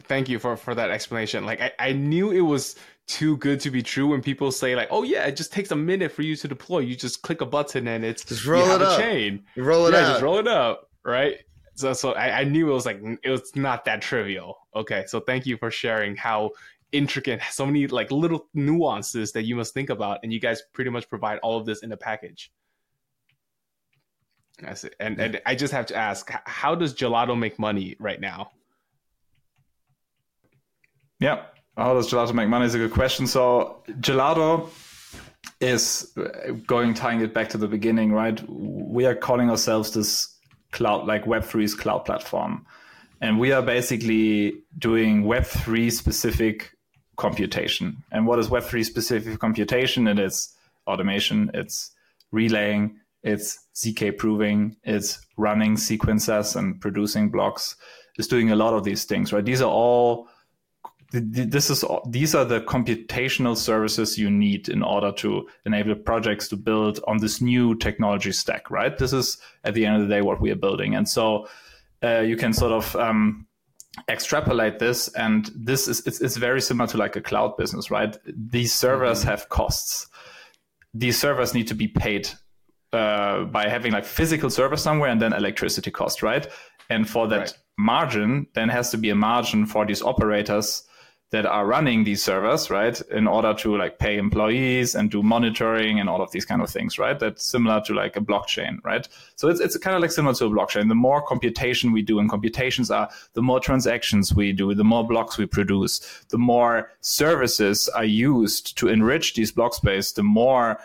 Thank you for, for that explanation. Like I, I knew it was too good to be true when people say like, oh yeah, it just takes a minute for you to deploy. You just click a button and it's just roll you have it up. A chain. You roll it yeah, up. Just roll it up. Right. So so I, I knew it was like it was not that trivial. Okay. So thank you for sharing how intricate, so many like little nuances that you must think about, and you guys pretty much provide all of this in a package. That's it. And and I just have to ask, how does Gelato make money right now? Yeah, how does Gelato make money is a good question. So Gelato is going, tying it back to the beginning, right? We are calling ourselves this cloud, like Web three's cloud platform. And we are basically doing Web three specific computation. And what is Web three specific computation? It is automation, it's relaying, it's Z K proving, it's running sequences and producing blocks. It's doing a lot of these things, right? These are all... This is these are the computational services you need in order to enable projects to build on this new technology stack, right? This is, at the end of the day, what we are building. And so uh, you can sort of um, extrapolate this. And this is it's, it's very similar to like a cloud business, right? These servers mm-hmm. have costs. These servers need to be paid uh, by having like physical servers somewhere and then electricity costs, right? And for that right. margin, then has to be a margin for these operators that are running these servers, right? In order to like pay employees and do monitoring and all of these kind of things, right? That's similar to like a blockchain, right? So it's it's kind of like similar to a blockchain. The more computation we do, and computations are the more transactions we do, the more blocks we produce, the more services are used to enrich these block space, the more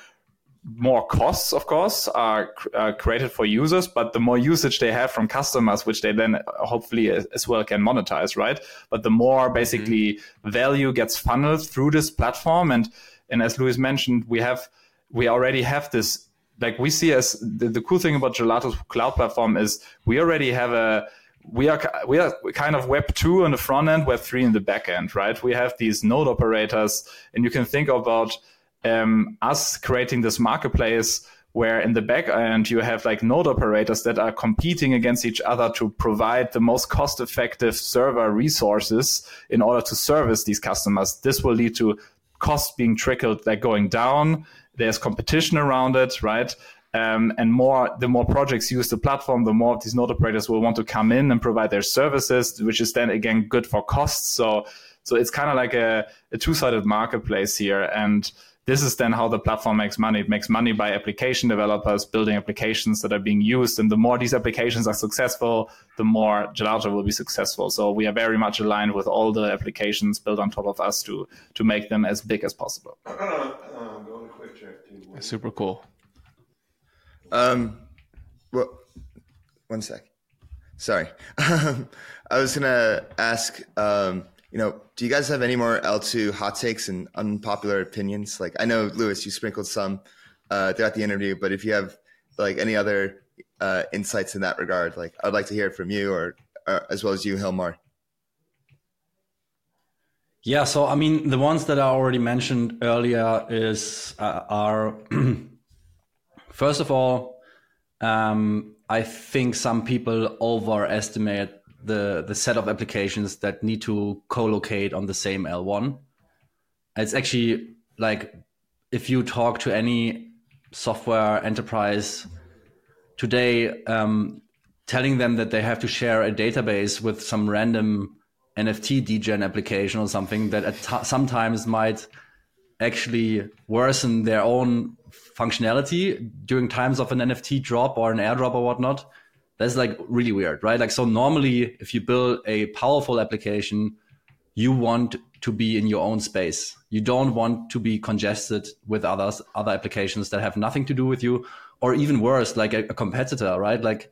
more costs, of course, are, are created for users, but the more usage they have from customers, which they then hopefully as well can monetize, right? But the more basically mm-hmm. value gets funneled through this platform. And and as Luis mentioned, we have we already have this, like we see as the, the cool thing about Gelato's cloud platform is we already have a, we are we are kind of Web two on the front end, Web three in the back end, right? We have these node operators, and you can think about Um, us creating this marketplace where in the back end you have like node operators that are competing against each other to provide the most cost-effective server resources in order to service these customers. This will lead to costs being trickled, like going down. There's competition around it, right? Um, and more, the more projects use the platform, the more of these node operators will want to come in and provide their services, which is then again good for costs. So, so it's kind of like a, a two-sided marketplace here, and this is then how the platform makes money. It makes money by application developers building applications that are being used. And the more these applications are successful, the more Gelato will be successful. So we are very much aligned with all the applications built on top of us to to make them as big as possible. That's super cool. Um, well, one sec. Sorry. I was going to ask... Um, You know, do you guys have any more L two hot takes and unpopular opinions? Like, I know, Luis, you sprinkled some uh, throughout the interview, but if you have like any other uh, insights in that regard, like I'd like to hear it from you, or, or as well as you, Hilmar. Yeah, so I mean, the ones that I already mentioned earlier is uh, are first of all, um, I think some people overestimate the the set of applications that need to co-locate on the same L one. It's actually like, if you talk to any software enterprise today, um, telling them that they have to share a database with some random N F T degen application or something that at t- sometimes might actually worsen their own functionality during times of an N F T drop or an airdrop or whatnot, that's like really weird, right? Like, so normally if you build a powerful application, you want to be in your own space. You don't want to be congested with others, other applications that have nothing to do with you, or even worse, like a, a competitor, right? Like,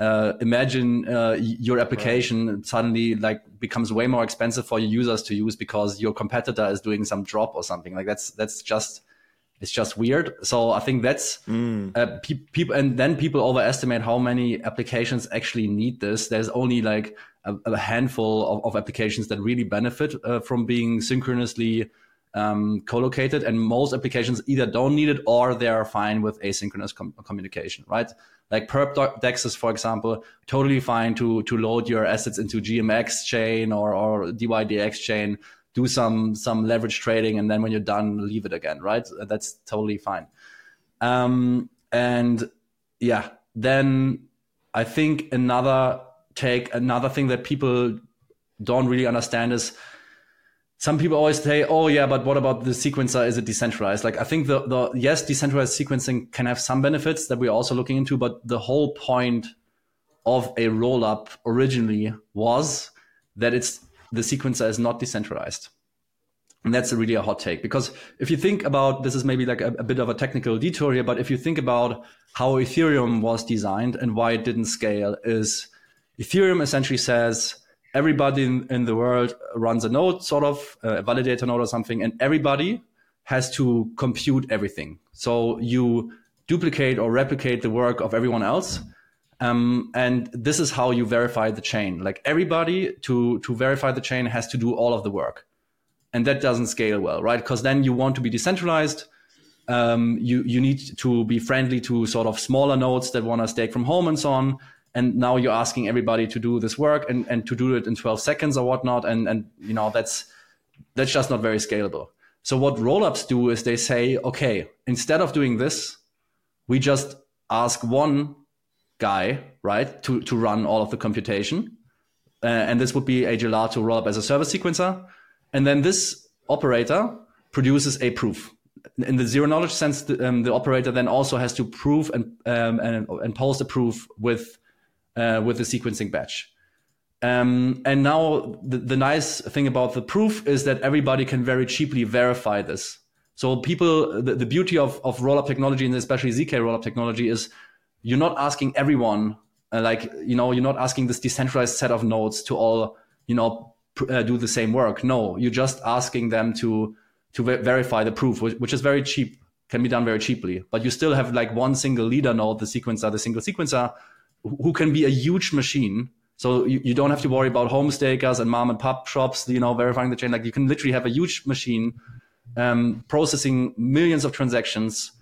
uh, imagine uh, your application suddenly like becomes way more expensive for your users to use because your competitor is doing some drop or something. Like that's, that's just... It's just weird. So I think that's mm. uh, pe- people, and then people overestimate how many applications actually need this. There's only like a, a handful of, of applications that really benefit uh, from being synchronously um, co-located, and most applications either don't need it or they are fine with asynchronous com- communication, right? Like perp dexes, for example, totally fine to to load your assets into G M X chain or or dYdX chain, do some some leverage trading, and then when you're done, leave it again, right? That's totally fine. Um, and yeah, then I think another take, another thing that people don't really understand is some people always say, oh yeah, but what about the sequencer? Is it decentralized? Like I think the, the yes, decentralized sequencing can have some benefits that we're also looking into, but the whole point of a rollup originally was that it's the sequencer is not decentralized. And that's really a hot take, because if you think about, this is maybe like a, a bit of a technical detour here, but if you think about how Ethereum was designed and why it didn't scale, is Ethereum essentially says, everybody in, in the world runs a node, sort of a validator node or something, and everybody has to compute everything. So you duplicate or replicate the work of everyone else. Um, and this is how you verify the chain. Like everybody to, to verify the chain has to do all of the work. And that doesn't scale well, right? Because then you want to be decentralized. Um, you, you need to be friendly to sort of smaller nodes that want to stake from home and so on. And now you're asking everybody to do this work and, and to do it in twelve seconds or whatnot. And, and you know, that's that's just not very scalable. So what rollups do is they say, okay, instead of doing this, we just ask one guy, right, to, to run all of the computation. Uh, and this would be a Gelato rollup as a service sequencer. And then this operator produces a proof. In the zero knowledge sense, the, um, the operator then also has to prove and, um, and, and post a proof with Uh, with the sequencing batch. Um, and now the, the nice thing about the proof is that everybody can very cheaply verify this. So people, the, the beauty of, of rollup technology, and especially Z K rollup technology, is you're not asking everyone, uh, like, you know, you're not asking this decentralized set of nodes to all, you know, pr- uh, do the same work. No, you're just asking them to, to ver- verify the proof, which, which is very cheap, can be done very cheaply. But you still have like one single leader node, the sequencer, the single sequencer, who can be a huge machine. So you, you don't have to worry about home stakers and mom and pop shops, you know, verifying the chain. Like you can literally have a huge machine um, processing millions of transactions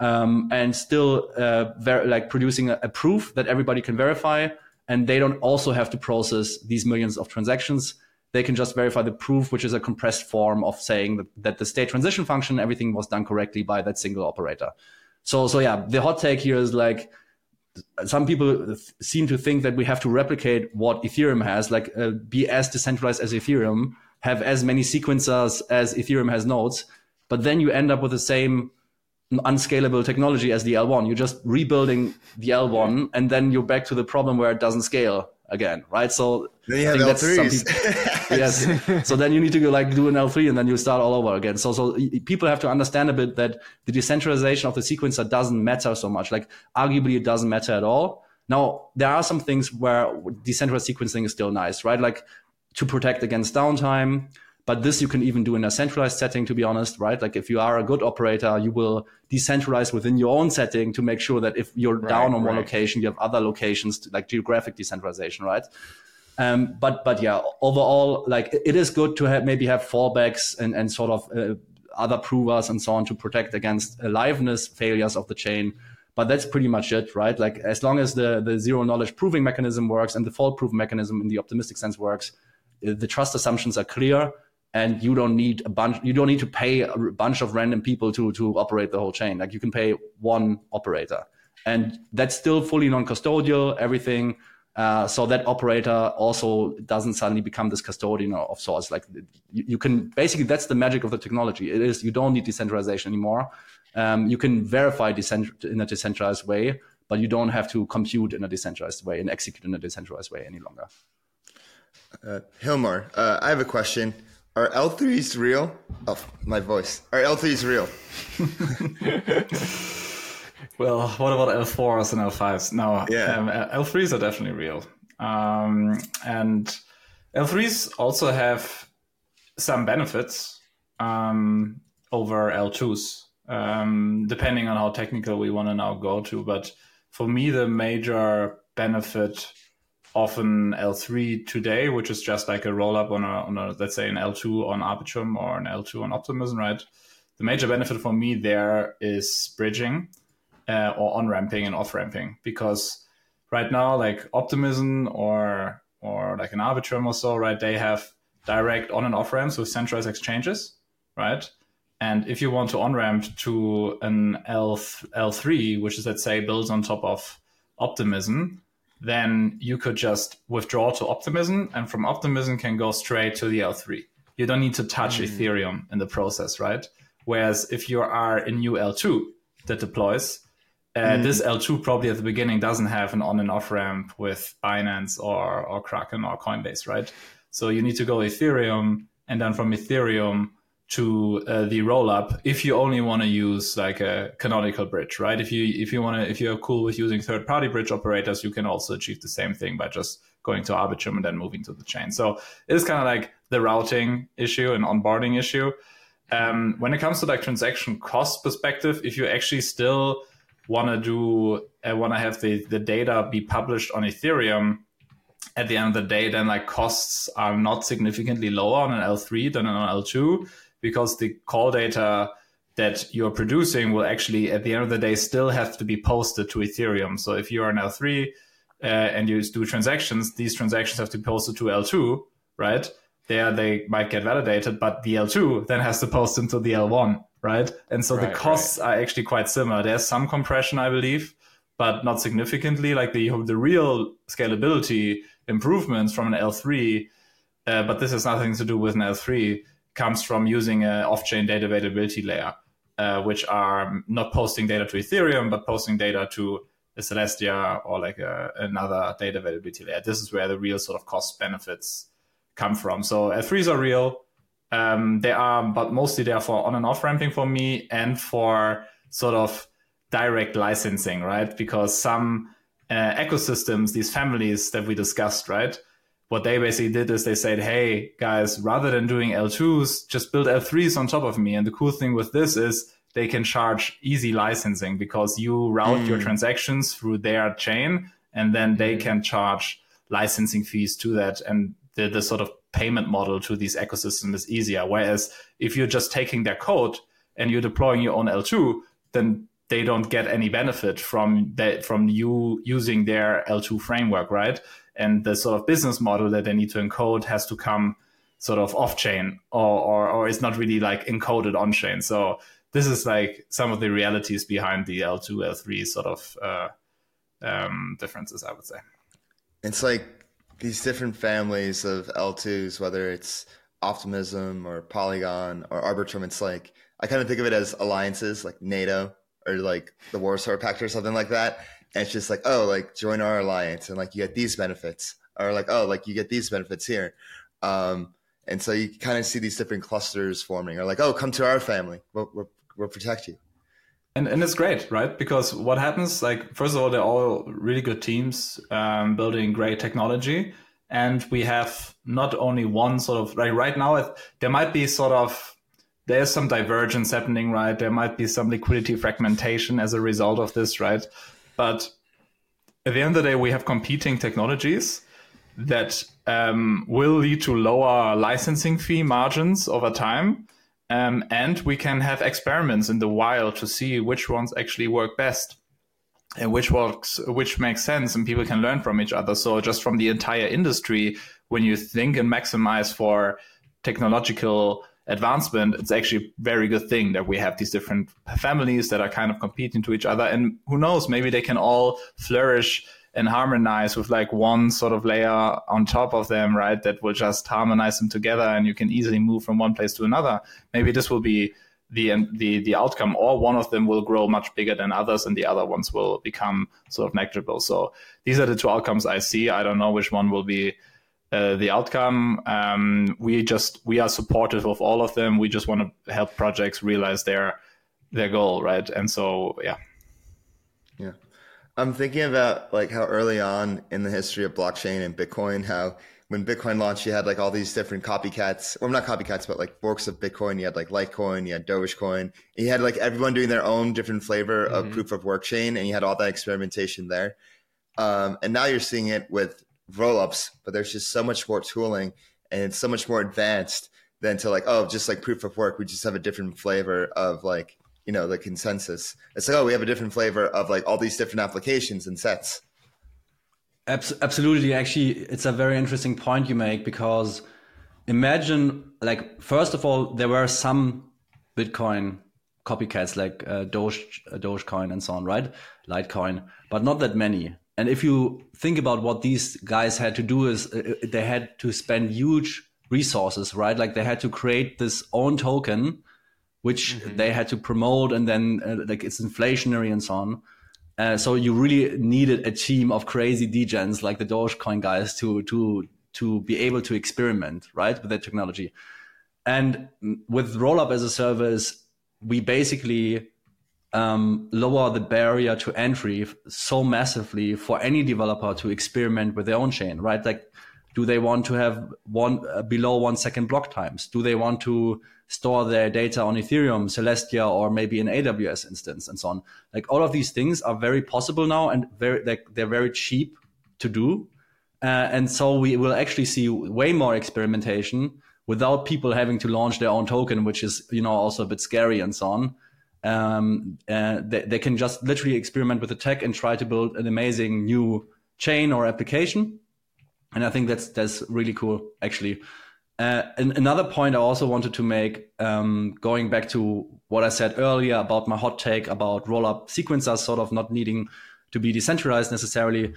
um, and still uh, ver- like producing a, a proof that everybody can verify. And they don't also have to process these millions of transactions. They can just verify the proof, which is a compressed form of saying that, that the state transition function, everything was done correctly by that single operator. So, so yeah, the hot take here is like, some people seem to think that we have to replicate what Ethereum has, like uh, be as decentralized as Ethereum, have as many sequencers as Ethereum has nodes, but then you end up with the same unscalable technology as the L one. You're just rebuilding the L one, and then you're back to the problem where it doesn't scale again, right? So then you have L threes. People, yes. So then you need to go like do an L three, and then you start all over again. So so people have to understand a bit that the decentralization of the sequencer doesn't matter so much. Like arguably, it doesn't matter at all. Now there are some things where decentralized sequencing is still nice, right? Like to protect against downtime. But this you can even do in a centralized setting, to be honest, right? Like if you are a good operator, you will decentralize within your own setting to make sure that if you're right, down on right. one location, you have other locations, to, like geographic decentralization, right? Um, but but yeah, overall, like it is good to have maybe have fallbacks and, and sort of uh, other provers and so on to protect against liveness failures of the chain. But that's pretty much it, right? Like as long as the, the zero knowledge proving mechanism works and the fault proof mechanism in the optimistic sense works, the trust assumptions are clear. And you don't need a bunch. You don't need to pay a bunch of random people to to operate the whole chain. Like you can pay one operator, and that's still fully non-custodial. Everything, uh, so that operator also doesn't suddenly become this custodian of sorts. Like you, you can basically that's the magic of the technology. It is you don't need decentralization anymore. Um, you can verify decent, in a decentralized way, but you don't have to compute in a decentralized way and execute in a decentralized way any longer. Uh, Hilmar, uh, I have a question. Are L threes real? Oh, my voice. Are L threes real? Well, what about L fours and L fives? No, yeah. um, L threes are definitely real. Um, and L threes also have some benefits um, over L twos, um, depending on how technical we want to now go to. But for me, the major benefit of an L three today, which is just like a rollup on a, on a, let's say an L two on Arbitrum or an L two on Optimism, right? The major benefit for me there is bridging. uh, or on-ramping and off-ramping, because right now, like Optimism or or like an Arbitrum or so, right, they have direct on and off ramps with centralized exchanges, right? And if you want to on-ramp to an L three, which is, let's say, built on top of Optimism, then you could just withdraw to Optimism, and from Optimism can go straight to the L three. You don't need to touch mm. Ethereum in the process, right? Whereas if you are a new L two that deploys, uh, mm. this L two probably at the beginning doesn't have an on and off ramp with Binance or, or Kraken or Coinbase, right? So you need to go Ethereum, and then from Ethereum to uh, the rollup, if you only want to use like a canonical bridge, right? If you if you want to if you're cool with using third-party bridge operators, you can also achieve the same thing by just going to Arbitrum and then moving to the chain. So it's kind of like the routing issue and onboarding issue. Um, when it comes to like transaction cost perspective, if you actually still want to do uh, want to have the the data be published on Ethereum, at the end of the day, then like costs are not significantly lower on an L three than on an L two, because the call data that you're producing will actually, at the end of the day, still have to be posted to Ethereum. So if you're an L three uh, and you do transactions, these transactions have to be posted to L two, right? There they might get validated, but the L two then has to post them to the L one, right? And so right, the costs right. are actually quite similar. There's some compression, I believe, but not significantly. Like the, the real scalability improvements from an L three, uh, but this has nothing to do with an L three, comes from using an off-chain data availability layer, uh, which are not posting data to Ethereum, but posting data to a Celestia or like a, another data availability layer. This is where the real sort of cost benefits come from. So L threes are real. Um, they are, but mostly they are for on and off ramping for me, and for sort of direct licensing, right? Because some uh, ecosystems, these families that we discussed, right? What they basically did is they said, hey, guys, rather than doing L twos, just build L threes on top of me. And the cool thing with this is they can charge easy licensing, because you route mm. your transactions through their chain, and then they mm. can charge licensing fees to that. And the, the sort of payment model to these ecosystems is easier. Whereas if you're just taking their code and you're deploying your own L two, then they don't get any benefit from that, from you using their L two framework, right? And the sort of business model that they need to encode has to come sort of off-chain, or, or or it's not really like encoded on-chain. So this is like some of the realities behind the L two, L three sort of uh, um, differences, I would say. It's like these different families of L twos, whether it's Optimism or Polygon or Arbitrum. It's like, I kind of think of it as alliances, like NATO or like the Warsaw Pact or something like that. And it's just like, oh, like join our alliance and like you get these benefits, or like, oh, like you get these benefits here. Um, and so you kind of see these different clusters forming, or like, oh, come to our family. We'll, we'll, we'll protect you. And and it's great, right? Because what happens, like, first of all, they're all really good teams um, building great technology. And we have not only one sort of, like right now, it, there might be sort of, there's some divergence happening, right? There might be some liquidity fragmentation as a result of this, right? But at the end of the day, we have competing technologies that um, will lead to lower licensing fee margins over time. Um, and we can have experiments in the wild to see which ones actually work best and which works, which makes sense, and people can learn from each other. So just from the entire industry, when you think and maximize for technological advancement, it's actually a very good thing that we have these different families that are kind of competing to each other. And who knows, maybe they can all flourish and harmonize with like one sort of layer on top of them, right? That will just harmonize them together, and you can easily move from one place to another. Maybe this will be the the the outcome, or one of them will grow much bigger than others and the other ones will become sort of negligible. So these are the two outcomes I see. I don't know which one will be Uh, the outcome. Um, we just we are supportive of all of them. We just want to help projects realize their their goal, right? And so, yeah, yeah. I'm thinking about like how early on in the history of blockchain and Bitcoin, how when Bitcoin launched, you had like all these different copycats, or well, not copycats, but like forks of Bitcoin. You had like Litecoin, you had Dogecoin, and you had like everyone doing their own different flavor mm-hmm. of proof of work chain, and you had all that experimentation there. Um, and now you're seeing it with rollups, but there's just so much more tooling, and it's so much more advanced than to like, oh, just like proof of work. We just have a different flavor of like you know, the consensus. It's like, oh, we have a different flavor of like all these different applications and sets. Absolutely. Actually, it's a very interesting point you make, because imagine, like, first of all, there were some Bitcoin copycats like uh, Doge, Dogecoin and so on, right? Litecoin, but not that many. And if you think about what these guys had to do is uh, they had to spend huge resources, right? Like they had to create this own token, which mm-hmm. they had to promote, and then uh, like it's inflationary and so on. Uh, so you really needed a team of crazy degens like the Dogecoin guys to to to be able to experiment, right, with that technology. And with Rollup as a service, we basically um, lower the barrier to entry so massively for any developer to experiment with their own chain, right? Like, do they want to have one uh, below one second block times? Do they want to store their data on Ethereum, Celestia, or maybe an A W S instance, and so on? Like, all of these things are very possible now, and very like they're very cheap to do. Uh, and so we will actually see way more experimentation without people having to launch their own token, which is, you know, also a bit scary and so on. Um, uh, they, they can just literally experiment with the tech and try to build an amazing new chain or application. And I think that's that's really cool, actually. Uh, and another point I also wanted to make, um, going back to what I said earlier about my hot take about roll-up sequencers sort of not needing to be decentralized necessarily.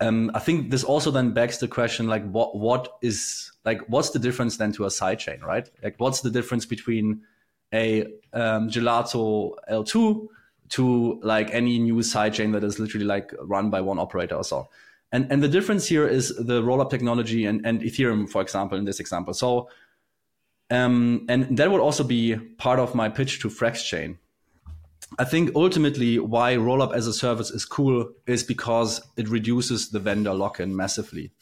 Um, I think this also then begs the question, like, what what is like what's the difference then to a sidechain, right? Like, what's the difference between a um, Gelato L two to like any new sidechain that is literally like run by one operator or so? And and the difference here is the roll-up technology and, and Ethereum, for example, in this example. So, um, and that would also be part of my pitch to Frax Chain. I think ultimately why Rollup as a service is cool is because it reduces the vendor lock-in massively.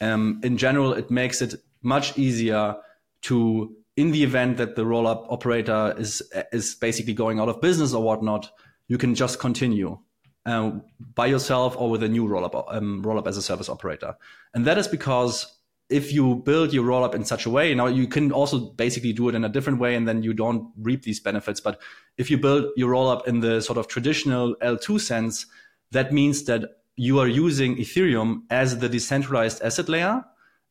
Um, in general, it makes it much easier to, in the event that the Rollup operator is is basically going out of business or whatnot, you can just continue. Um, by yourself or with a new rollup, um, rollup as a service operator. And that is because if you build your rollup in such a way, now you can also basically do it in a different way and then you don't reap these benefits. But if you build your rollup in the sort of traditional L two sense, that means that you are using Ethereum as the decentralized asset layer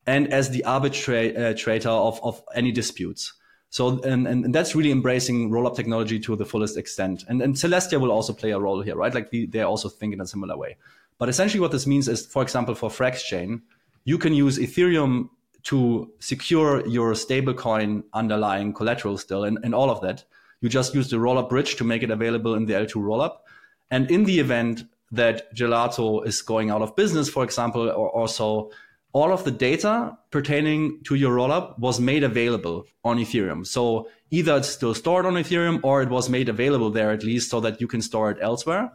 and as the arbitrator of, of any disputes. So, and, and that's really embracing rollup technology to the fullest extent. And, and Celestia will also play a role here, right? Like the, they also think in a similar way. But essentially what this means is, for example, for Frax Chain, you can use Ethereum to secure your stablecoin underlying collateral still and, and all of that. You just use the rollup bridge to make it available in the L two rollup. And in the event that Gelato is going out of business, for example, or, or so, all of the data pertaining to your rollup was made available on Ethereum. So either it's still stored on Ethereum or it was made available there at least so that you can store it elsewhere.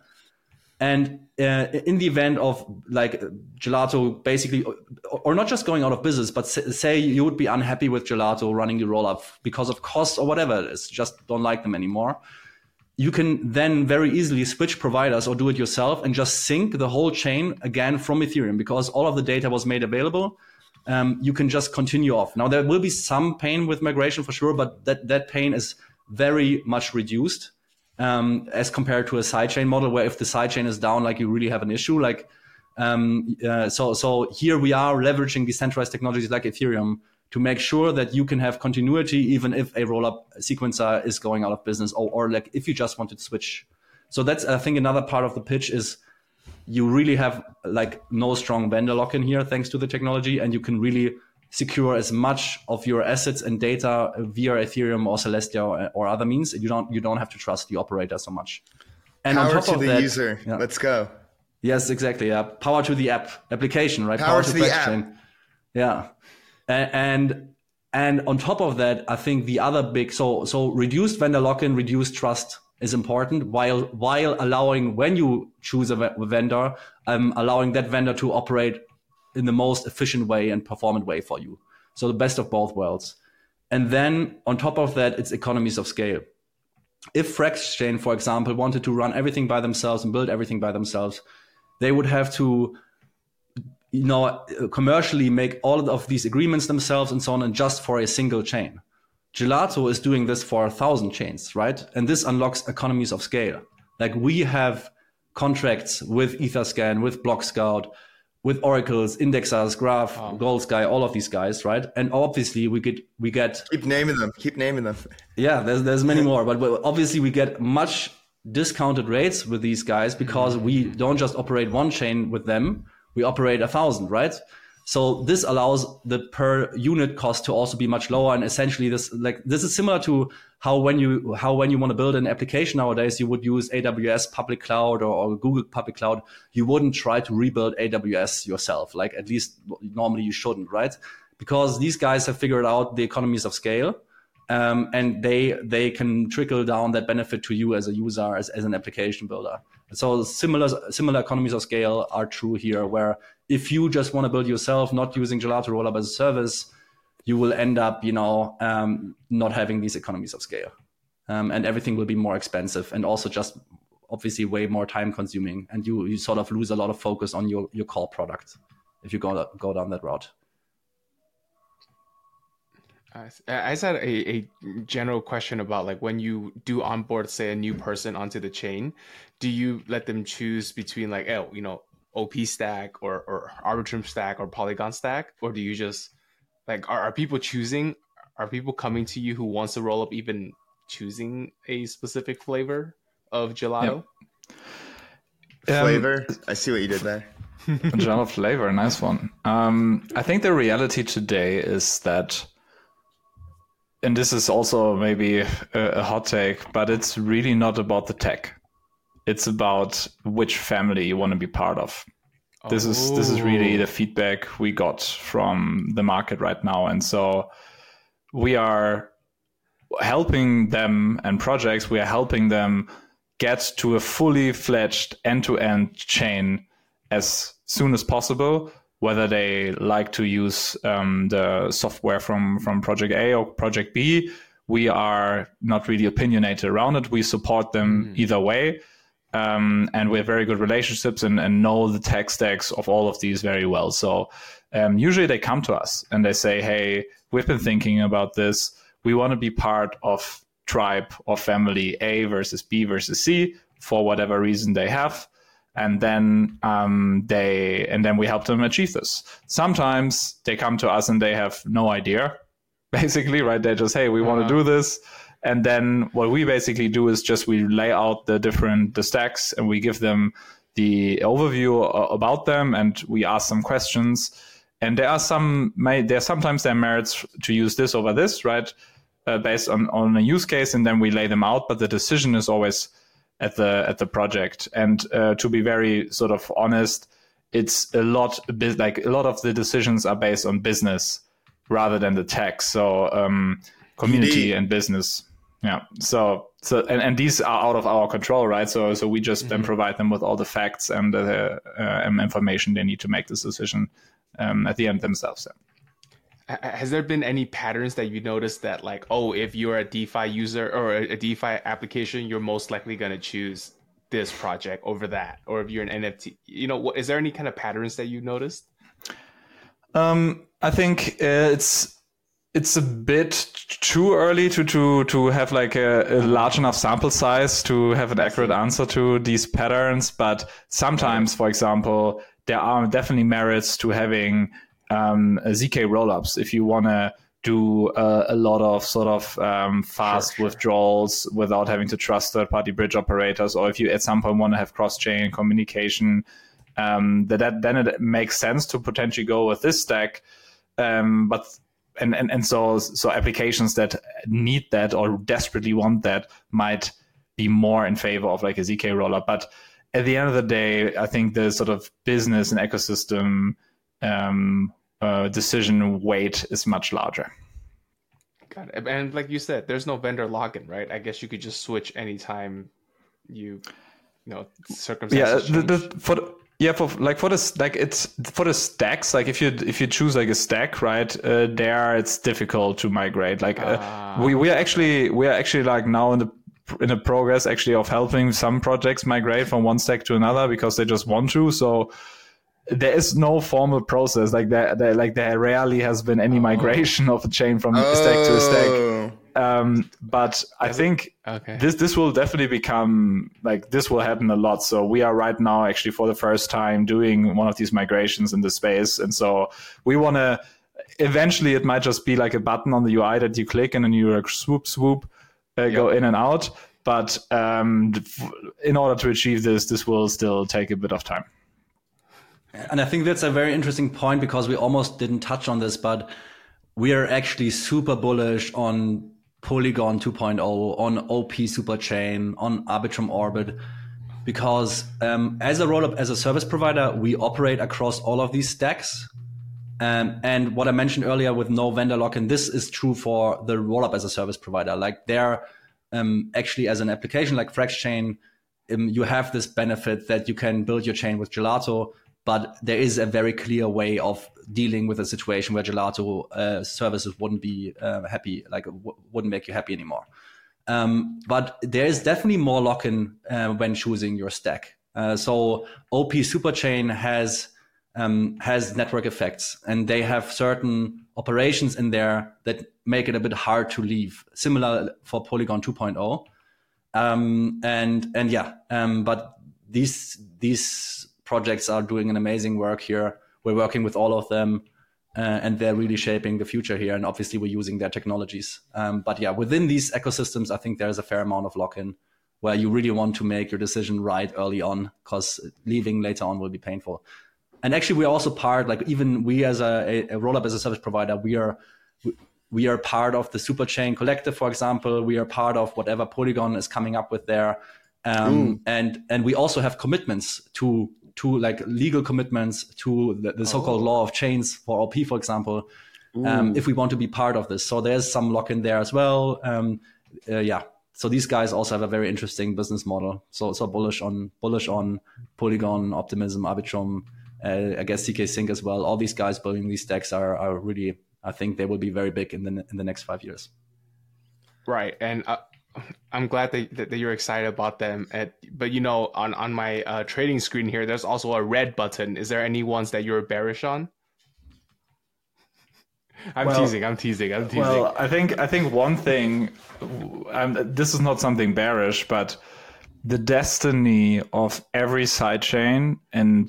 And uh, in the event of like Gelato basically, or not just going out of business, but say you would be unhappy with Gelato running your rollup because of costs or whatever it is, just don't like them anymore. You can then very easily switch providers or do it yourself and just sync the whole chain again from Ethereum because all of the data was made available. Um, you can just continue off. Now, there will be some pain with migration for sure, but that, that pain is very much reduced um, as compared to a sidechain model where if the sidechain is down, like you really have an issue. Like um, uh, so, so here we are leveraging decentralized technologies like Ethereum to make sure that you can have continuity even if a rollup sequencer is going out of business or, or like if you just want to switch. So that's, I think, another part of the pitch is you really have like no strong vendor lock-in here thanks to the technology, and you can really secure as much of your assets and data via Ethereum or Celestia or, or other means. You don't you don't have to trust the operator so much. And power on top to of the that, user. Yeah. Let's go. Yes, exactly. Yeah. Power to the app application, right? Power, power to, to the app. Chain. Yeah. And and on top of that, I think the other big so so reduced vendor lock-in, reduced trust is important while while allowing, when you choose a vendor, um, allowing that vendor to operate in the most efficient way and performant way for you. So the best of both worlds. And then on top of that, it's economies of scale. If Frax Chain, for example, wanted to run everything by themselves and build everything by themselves, they would have to, you know, commercially make all of these agreements themselves and so on, and just for a single chain. Gelato is doing this for a thousand chains, right? And this unlocks economies of scale. Like we have contracts with Etherscan, with BlockScout, with Oracles, Indexers, Graph, oh. GoldSky, all of these guys, right? And obviously we get we get keep naming them, keep naming them. Yeah, there's there's many more, but obviously we get much discounted rates with these guys because we don't just operate one chain with them, we operate a thousand, right? So this allows the per unit cost to also be much lower, and essentially this like this is similar to how when you how when you want to build an application nowadays, you would use A W S public cloud or, or Google public cloud. You wouldn't try to rebuild A W S yourself, like at least normally you shouldn't, right? Because these guys have figured out the economies of scale, um, and they they can trickle down that benefit to you as a user, as, as an application builder. So similar similar economies of scale are true here, where if you just want to build yourself, not using Gelato Rollup as a service, you will end up, you know, um, not having these economies of scale, um, and everything will be more expensive and also just obviously way more time consuming. And you you sort of lose a lot of focus on your, your core product if you go go down that route. Uh, I just had a, a general question about like when you do onboard, say, a new person onto the chain, do you let them choose between like, oh, you know, O P Stack or, or Arbitrum Stack or Polygon Stack? Or do you just like, are, are people choosing, are people coming to you who wants to roll up even choosing a specific flavor of gelato? Yep. Flavor? Um, I see what you did there. Gelato flavor, nice one. Um, I think the reality today is that, and this is also maybe a, a hot take, but it's really not about the tech. It's about which family you want to be part of. Oh. This is this is really the feedback we got from the market right now. And so we are helping them and projects, we are helping them get to a fully fledged end-to-end chain as soon as possible, whether they like to use um, the software from, from Project A or Project B. We are not really opinionated around it. We support them mm. either way. Um, and we have very good relationships and, and know the tech stacks of all of these very well. So um, usually they come to us and they say, hey, we've been thinking about this. We want to be part of tribe or family A versus B versus C for whatever reason they have. And then um, they and then we help them achieve this. Sometimes they come to us and they have no idea, basically, right? They just, hey, we uh-huh. want to do this. And then what we basically do is just we lay out the different the stacks and we give them the overview about them and we ask them questions. And there are some there are sometimes there are merits to use this over this, right, uh, based on, on a use case. And then we lay them out, but the decision is always at the at the project. And uh, to be very sort of honest, it's a lot like a lot of the decisions are based on business rather than the tech. So um, community and business. Yeah. So, so, and, and these are out of our control, right? So, so we just mm-hmm. then provide them with all the facts and the uh, uh, information they need to make this decision um, at the end themselves. Yeah. Has there been any patterns that you noticed that like, oh, if you're a DeFi user or a DeFi application, you're most likely going to choose this project over that, or if you're an N F T, you know, what, is there any kind of patterns that you noticed? Um, I think uh, it's, It's a bit too early to to, to have like a, a large enough sample size to have an accurate answer to these patterns. But sometimes, for example, there are definitely merits to having um, Z K rollups if you want to do uh, a lot of sort of um, fast sure, withdrawals sure. without having to trust third-party bridge operators, or if you at some point want to have cross-chain communication. Um, that, that then it makes sense to potentially go with this stack, um, but. And, and and so so applications that need that or desperately want that might be more in favor of like a Z K rollup. But at the end of the day, I think the sort of business and ecosystem um, uh, decision weight is much larger. Got it. And like you said, there's no vendor login, right? I guess you could just switch anytime you, you know, circumstances yeah, the, the, for the, Yeah, for like for this, like it's for the stacks. Like if you if you choose like a stack, right, uh, there it's difficult to migrate. Like uh, uh, we we are actually we are actually like now in the in the progress actually of helping some projects migrate from one stack to another because they just want to. So there is no formal process. Like there, there like there rarely has been any migration oh. of a chain from oh. a stack to a stack. Um, but I think okay. this this will definitely become, like, this will happen a lot. So we are right now actually for the first time doing one of these migrations in the space. And so we want to, eventually it might just be like a button on the U I that you click and then you like swoop, swoop, uh, yep. go in and out. But um, in order to achieve this, this will still take a bit of time. And I think that's a very interesting point, because we almost didn't touch on this, but we are actually super bullish on Polygon two point oh, on O P Superchain, on Arbitrum Orbit, because um, as a Rollup as a service provider, we operate across all of these stacks. Um, and what I mentioned earlier with no vendor lock-in, this is true for the Rollup as a service provider. Like they're um, actually as an application like Frax Chain, um, you have this benefit that you can build your chain with Gelato. But there is a very clear way of dealing with a situation where Gelato uh, services wouldn't be uh, happy, like w- wouldn't make you happy anymore. Um, but there is definitely more lock-in uh, when choosing your stack. Uh, so O P Superchain has um, has network effects, and they have certain operations in there that make it a bit hard to leave. Similar for Polygon two point oh, um, and and yeah, um, but these these. projects are doing an amazing work here. We're working with all of them, uh, and they're really shaping the future here. And obviously we're using their technologies. Um, but yeah, within these ecosystems, I think there's a fair amount of lock-in where you really want to make your decision right early on, because leaving later on will be painful. And actually we're also part, like even we as a, a Rollup as a service provider, we are we are part of the Superchain Collective, for example. We are part of whatever Polygon is coming up with there. Um, mm. and, and we also have commitments to to like legal commitments to the, the so-called oh. law of chains for O P, for example, um, if we want to be part of this. So there's some lock-in there as well. Um, uh, yeah. So these guys also have a very interesting business model. So so bullish on bullish on Polygon, Optimism, Arbitrum, uh, I guess C K Sync as well. All these guys building these stacks are are really, I think they will be very big in the in the next five years. Right. And uh- I'm glad that, that you're excited about them. At, but, you know, on, on my uh, trading screen here, there's also a red button. Is there any ones that you're bearish on? I'm well, teasing. I'm teasing. I'm teasing. Well, I think I think one thing, um, this is not something bearish, but the destiny of every sidechain and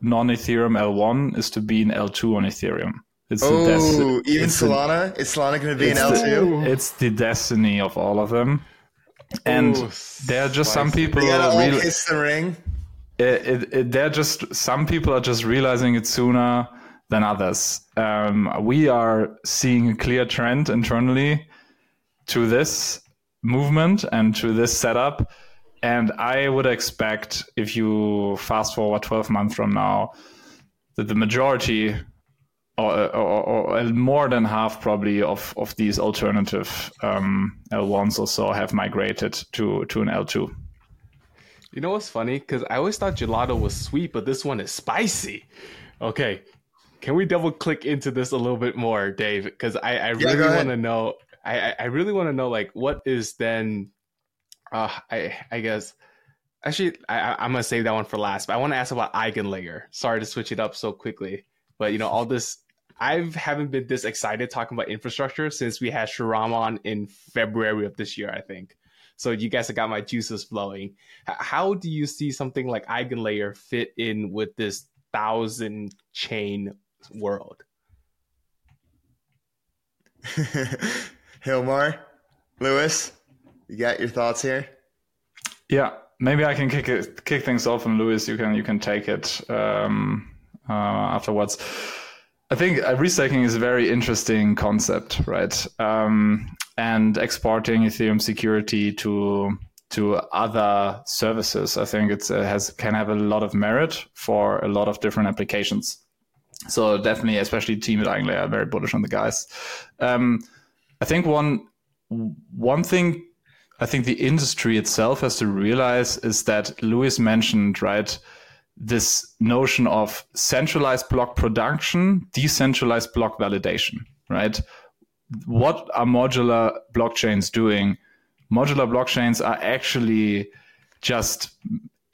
non-Ethereum L one is to be an L two on Ethereum. It's oh, the desti- even it's Solana? A, is Solana going to be an L two? The, it's the destiny of all of them. And Ooh, there are just spicy. some people... They gotta all real- kiss the ring. It, it, it, they're just... Some people are just realizing it sooner than others. Um, we are seeing a clear trend internally to this movement and to this setup. And I would expect, if you fast forward twelve months from now, that the majority... Or, or, or more than half probably of, of these alternative um, L ones or so have migrated to, to an L two. You know what's funny? Because I always thought gelato was sweet, but this one is spicy. Okay. Can we double click into this a little bit more, Dave? Because I, I really yeah, want to know, I, I really want to know, like, what is then, uh, I, I guess... Actually, I, I'm going to save that one for last, but I want to ask about EigenLayer. Sorry to switch it up so quickly. But, you know, all this, I haven't been this excited talking about infrastructure since we had Shriram on in February of this year, I think. So you guys have got my juices flowing. How do you see something like EigenLayer fit in with this thousand chain world? Hilmar, Luis, you got your thoughts here? Yeah, maybe I can kick it, kick things off, and Luis, you can you can take it. Um... Uh, afterwards. I think uh, restaking is a very interesting concept, right? Um, and exporting Ethereum security to to other services, I think it uh, has can have a lot of merit for a lot of different applications. So definitely, especially team at EigenLayer, I'm very bullish on the guys. Um, I think one one thing I think the industry itself has to realize is that Luis mentioned, right, this notion of centralized block production, decentralized block validation, right? What are modular blockchains doing? Modular blockchains are actually just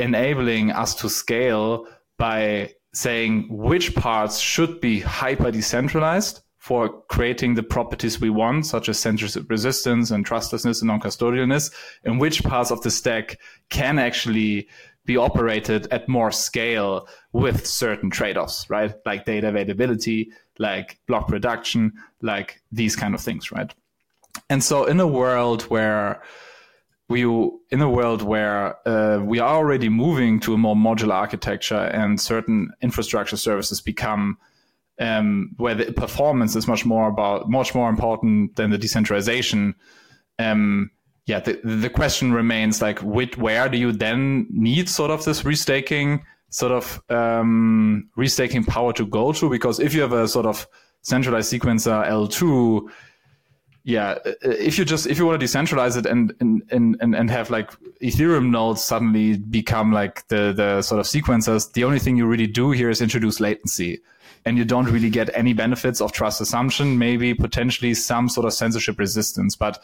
enabling us to scale by saying which parts should be hyper decentralized for creating the properties we want, such as censorship resistance and trustlessness and non-custodialness, and which parts of the stack can actually be operated at more scale with certain trade-offs, right? Like data availability, like block production, like these kind of things, right? And so in a world where we, in a world where uh, we are already moving to a more modular architecture and certain infrastructure services become um, where the performance is much more about, much more important than the decentralization, um, yeah, the, the question remains like, with, where do you then need sort of this restaking, sort of um, restaking power to go to? Because if you have a sort of centralized sequencer L two, yeah, if you just, if you want to decentralize it and, and, and, and have like Ethereum nodes suddenly become like the, the sort of sequencers, the only thing you really do here is introduce latency. And you don't really get any benefits of trust assumption, maybe potentially some sort of censorship resistance. But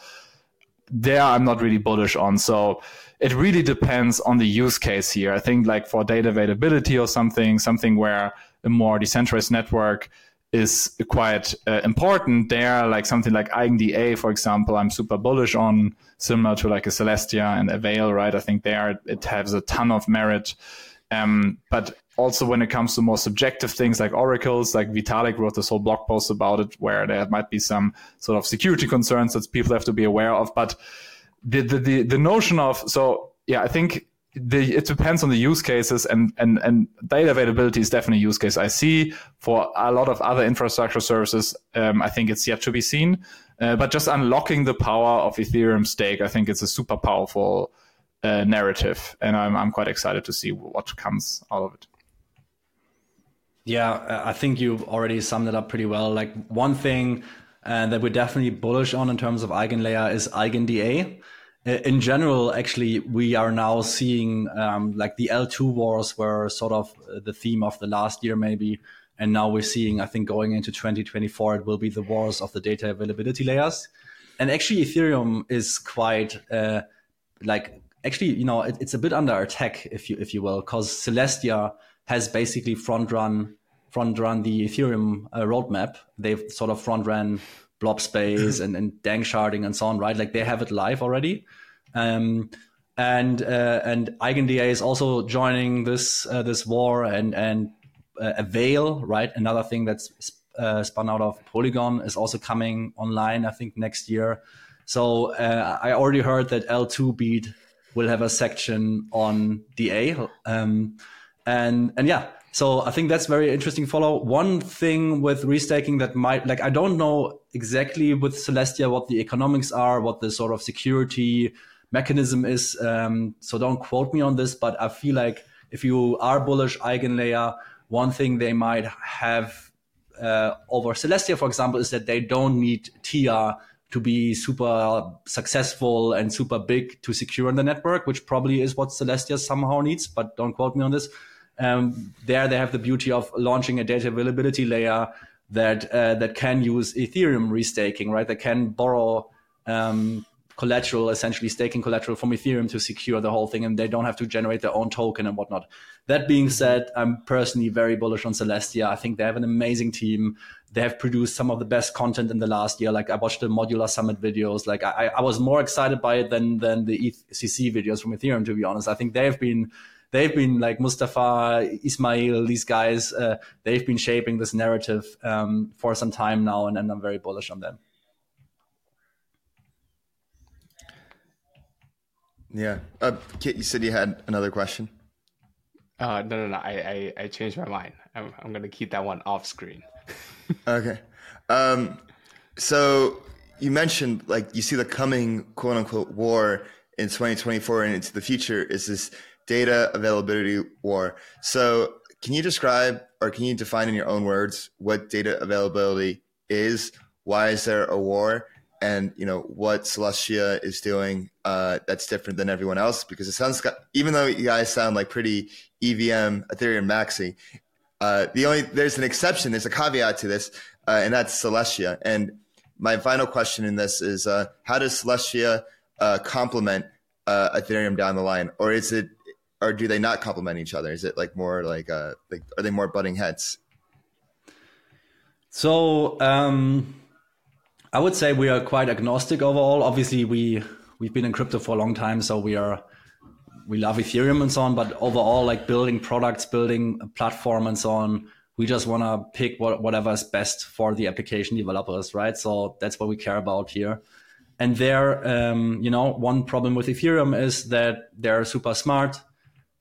there I'm not really bullish on. So it really depends on the use case here. I think like for data availability or something, something where a more decentralized network is quite uh, important there, like something like EigenDA, for example, I'm super bullish on, similar to like a Celestia and Avail, right? I think there it has a ton of merit. Um, but also when it comes to more subjective things like oracles, like Vitalik wrote this whole blog post about it, where there might be some sort of security concerns that people have to be aware of. But the the the, the notion of, so yeah, I think the, it depends on the use cases, and, and, and data availability is definitely a use case I see. For a lot of other infrastructure services, um, I think it's yet to be seen. Uh, but just unlocking the power of Ethereum stake, I think it's a super powerful Uh, narrative, and I'm I'm quite excited to see what comes out of it. Yeah, I think you've already summed it up pretty well. Like one thing uh, that we're definitely bullish on in terms of EigenLayer is EigenDA. In general, actually, we are now seeing um, like the L two wars were sort of the theme of the last year, maybe, and now we're seeing, I think, going into twenty twenty-four, it will be the wars of the data availability layers. And actually, Ethereum is quite uh, like. Actually, you know, it, it's a bit under attack, if you if you will, because Celestia has basically front run front run the Ethereum uh, roadmap. They've sort of front ran blob space and and dank sharding and so on, right? Like they have it live already, um, and uh, and EigenDA is also joining this uh, this war, and and uh, Avail, right? Another thing that's uh, spun out of Polygon is also coming online, I think, next year. So uh, I already heard that L two beat will have a section on D A. Um, and and yeah, so I think that's very interesting follow. One thing with restaking that might, like, I don't know exactly with Celestia what the economics are, what the sort of security mechanism is. Um, so don't quote me on this, but I feel like if you are bullish EigenLayer, one thing they might have uh, over Celestia, for example, is that they don't need T R to be super successful and super big to secure in the network, which probably is what Celestia somehow needs, but don't quote me on this. Um, there they have the beauty of launching a data availability layer that uh, that can use Ethereum restaking, right? That can borrow um, collateral, essentially staking collateral from Ethereum to secure the whole thing, and they don't have to generate their own token and whatnot. That being said, I'm personally very bullish on Celestia. I think they have an amazing team. They have produced some of the best content in the last year. Like I watched the Modular Summit videos. Like I, I was more excited by it than than the E C C videos from Ethereum, to be honest. I think they've been they've been like Mustafa, Ismail, these guys. Uh, they've been shaping this narrative um, for some time now, and, and I'm very bullish on them. Yeah, uh, Kit, you said you had another question. Uh, no, no, no. I, I, I changed my mind. I'm I'm gonna keep that one off screen. Okay. Um, so you mentioned like you see the coming quote unquote war in twenty twenty-four and into the future is this data availability war. So can you describe or can you define in your own words what data availability is? Why is there a war? And, you know, what Celestia is doing uh, that's different than everyone else? Because it sounds, even though you guys sound like pretty E V M, Ethereum maxi, Uh, the only there's an exception, there's a caveat to this, uh, and that's Celestia. And my final question in this is, uh, how does Celestia uh, complement uh, Ethereum down the line, or is it, or do they not complement each other? Is it like more like, uh, like are they more butting heads? So um, I would say we are quite agnostic overall. Obviously, we we've been in crypto for a long time, so we are we love Ethereum and so on. But overall, like building products, building a platform, and so on, we just want to pick what, whatever is best for the application developers, right? So that's what we care about here. And there, um, you know, one problem with Ethereum is that they're super smart.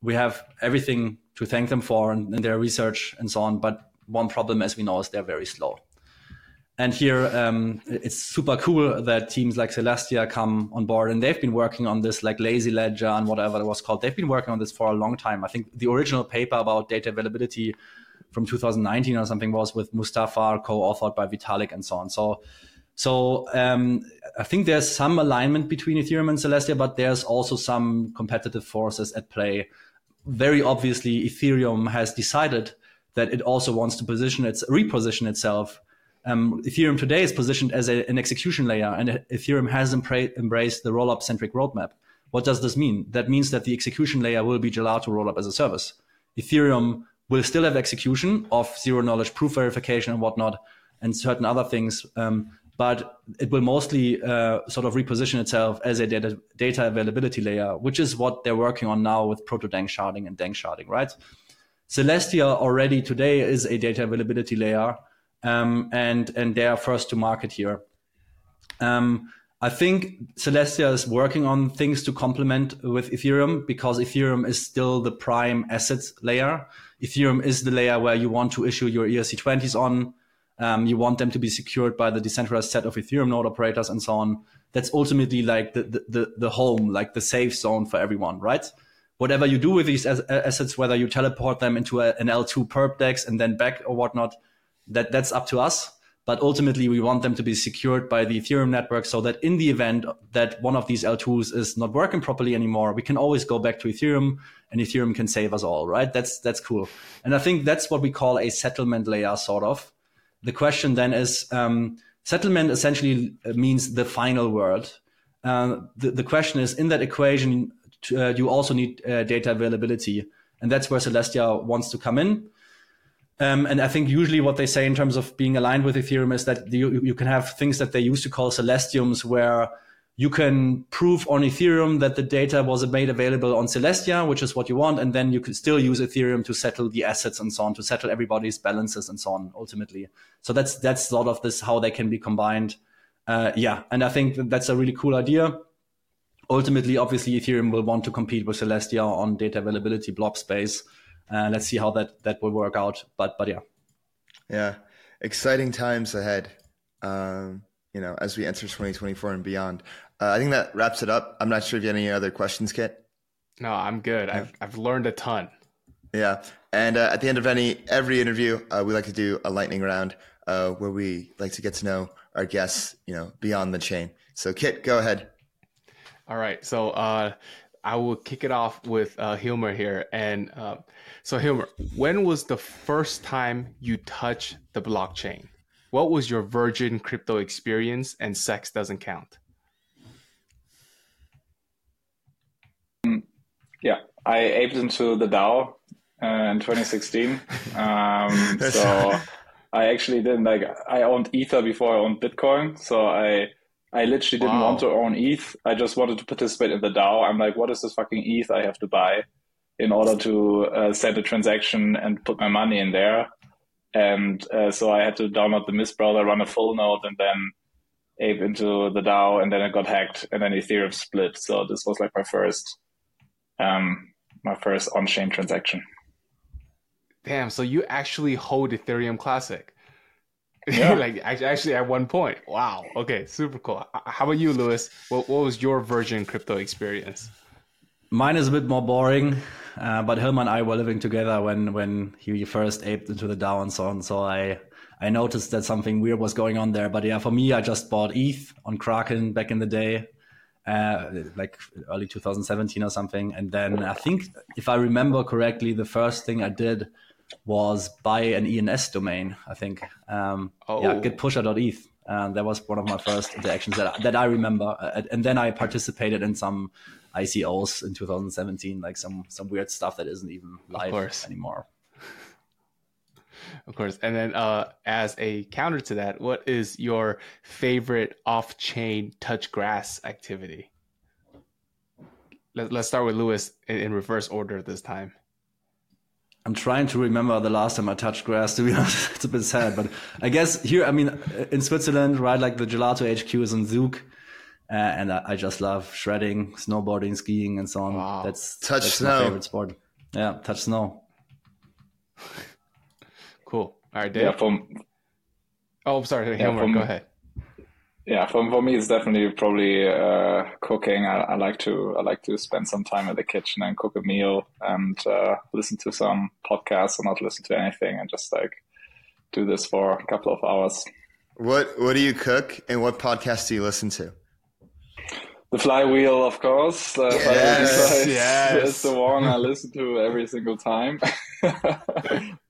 We have everything to thank them for and, and their research and so on. But one problem, as we know, is they're very slow. And here, um, it's super cool that teams like Celestia come on board, and they've been working on this, like lazy ledger and whatever it was called. They've been working on this for a long time. I think the original paper about data availability from two thousand nineteen or something was with Mustafa, co-authored by Vitalik and so on. So, so um, I think there's some alignment between Ethereum and Celestia, but there's also some competitive forces at play. Very obviously, Ethereum has decided that it also wants to position its reposition itself. Um, Ethereum today is positioned as a, an execution layer, and Ethereum has embra- embraced the rollup centric roadmap. What does this mean? That means that the execution layer will be Gelato Rollup as a Service. Ethereum will still have execution of zero-knowledge proof verification and whatnot, and certain other things, um, but it will mostly uh, sort of reposition itself as a data, data availability layer, which is what they're working on now with proto-dank sharding and dank sharding, right? Celestia already today is a data availability layer, um, and, and they are first to market here. Um, I think Celestia is working on things to complement with Ethereum, because Ethereum is still the prime assets layer. Ethereum is the layer where you want to issue your E R C twenties on. Um, you want them to be secured by the decentralized set of Ethereum node operators and so on. That's ultimately like the, the, the, the home, like the safe zone for everyone, right? Whatever you do with these as- assets, whether you teleport them into a, an L two perp dex and then back or whatnot, that, that's up to us. But ultimately, we want them to be secured by the Ethereum network, so that in the event that one of these L twos is not working properly anymore, we can always go back to Ethereum, and Ethereum can save us all, right? That's that's cool. And I think that's what we call a settlement layer, sort of. The question then is, um, settlement essentially means the final word. Uh, the, the question is, in that equation, to, uh, you also need uh, data availability. And that's where Celestia wants to come in. Um, and I think usually what they say in terms of being aligned with Ethereum is that you, you can have things that they used to call Celestiums, where you can prove on Ethereum that the data was made available on Celestia, which is what you want. And then you can still use Ethereum to settle the assets and so on, to settle everybody's balances and so on, ultimately. So that's that's sort of this, how they can be combined. Uh, yeah, and I think that's a really cool idea. Ultimately, obviously, Ethereum will want to compete with Celestia on data availability blob space. Uh, let's see how that, that will work out. But but yeah. Yeah. Exciting times ahead, um, you know, as we enter twenty twenty-four and beyond. Uh, I think that wraps it up. I'm not sure if you have any other questions, Kit. No, I'm good. Yeah. I've I've learned a ton. Yeah. And uh, at the end of any every interview, uh, we like to do a lightning round uh, where we like to get to know our guests, you know, beyond the chain. So Kit, go ahead. All right. So uh I will kick it off with uh, Hilmar here. And uh, so Hilmar, when was the first time you touched the blockchain? What was your virgin crypto experience, and sex doesn't count? Yeah, I aped into the DAO uh, in twenty sixteen. Um, so I actually didn't like, I owned Ether before I owned Bitcoin. So I I literally didn't wow. want to own E T H. I just wanted to participate in the DAO. I'm like, what is this fucking E T H I have to buy in order to uh, send a transaction and put my money in there? And uh, so I had to download the Mist Browser, run a full node, and then ape into the DAO, and then it got hacked, and then Ethereum split. So this was like my first, um, my first on-chain transaction. Damn! So you actually hold Ethereum Classic. Yeah. Like actually at one point. Wow. Okay. Super cool. How about you, Luis? What what was your virgin crypto experience? Mine is a bit more boring, uh, but Hilmar and I were living together when, when he first aped into the DAO and so on. So I, I noticed that something weird was going on there. But yeah, for me, I just bought E T H on Kraken back in the day, uh, like early two thousand seventeen or something. And then I think, if I remember correctly, the first thing I did was buy an E N S domain, I think. Um, oh. Yeah, getpusher dot E T H. And that was one of my first interactions that I, that I remember. And then I participated in some I C Os in twenty seventeen, like some, some weird stuff that isn't even live anymore. Of course. And then uh, as a counter to that, what is your favorite off-chain touch grass activity? Let's start with Luis in reverse order this time. I'm trying to remember the last time I touched grass, to be honest. It's a bit sad, but I guess here, I mean, in Switzerland, right, like the Gelato H Q is in Zug, uh, and I, I just love shredding, snowboarding, skiing, and so on. Wow. That's, touch that's snow. My favorite sport. Yeah, touch snow. Cool. All right, Dave. Yeah, for... Oh, sorry, yeah, Hilmar, for... go ahead. Yeah, for for me, it's definitely probably uh, cooking. I, I like to I like to spend some time at the kitchen and cook a meal and uh, listen to some podcasts or not listen to anything and just like do this for a couple of hours. What What do you cook and what podcasts do you listen to? The Flywheel, of course. Uh, yes, yes. It's the one I listen to every single time.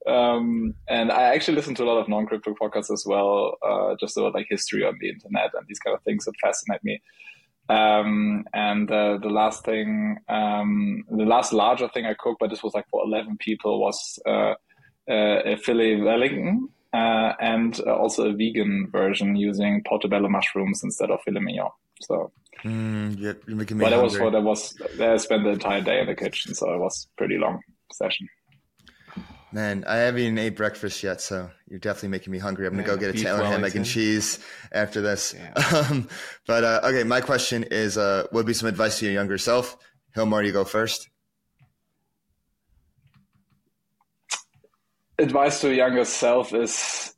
Um, and I actually listen to a lot of non-crypto podcasts as well, uh, just about like history on the internet and these kind of things that fascinate me. Um, and uh, the last thing, um, the last larger thing I cooked, but this was like for eleven people, was uh, uh, a Philly Wellington uh, and also a vegan version using portobello mushrooms instead of filet mignon. So. Mm, yeah, you're making me but that was what I was. I spent the entire day in the kitchen, so it was a pretty long session. Man, I haven't even ate breakfast yet, so you're definitely making me hungry. I'm gonna yeah, go get a Taylor ham, egg, and cheese after this. Yeah. Um, but uh, okay, my question is: uh, what would be some advice to your younger self? Hilmar, you go first. Advice to younger self is: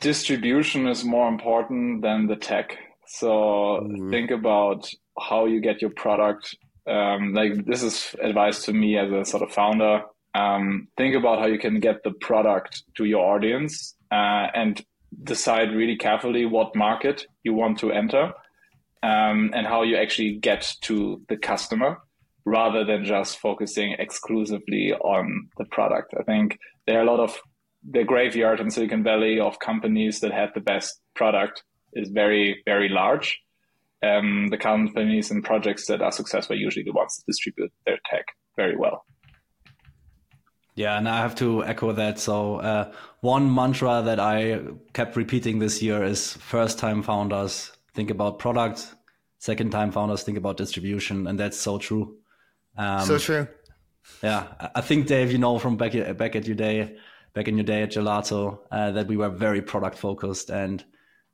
distribution is more important than the tech. So think about how you get your product. Um, like this is advice to me as a sort of founder. Um, think about how you can get the product to your audience uh, and decide really carefully what market you want to enter um, and how you actually get to the customer rather than just focusing exclusively on the product. I think there are a lot of the graveyard in Silicon Valley of companies that had the best product is very, very large. Um, the companies and projects that are successful are usually the ones that distribute their tech very well. Yeah, and I have to echo that. So uh, one mantra that I kept repeating this year is first-time founders think about product, second-time founders think about distribution, and that's so true. Um, so true. Yeah, I think, Dave, you know, from back, back, at your day, back in your day at Gelato, uh, that we were very product-focused and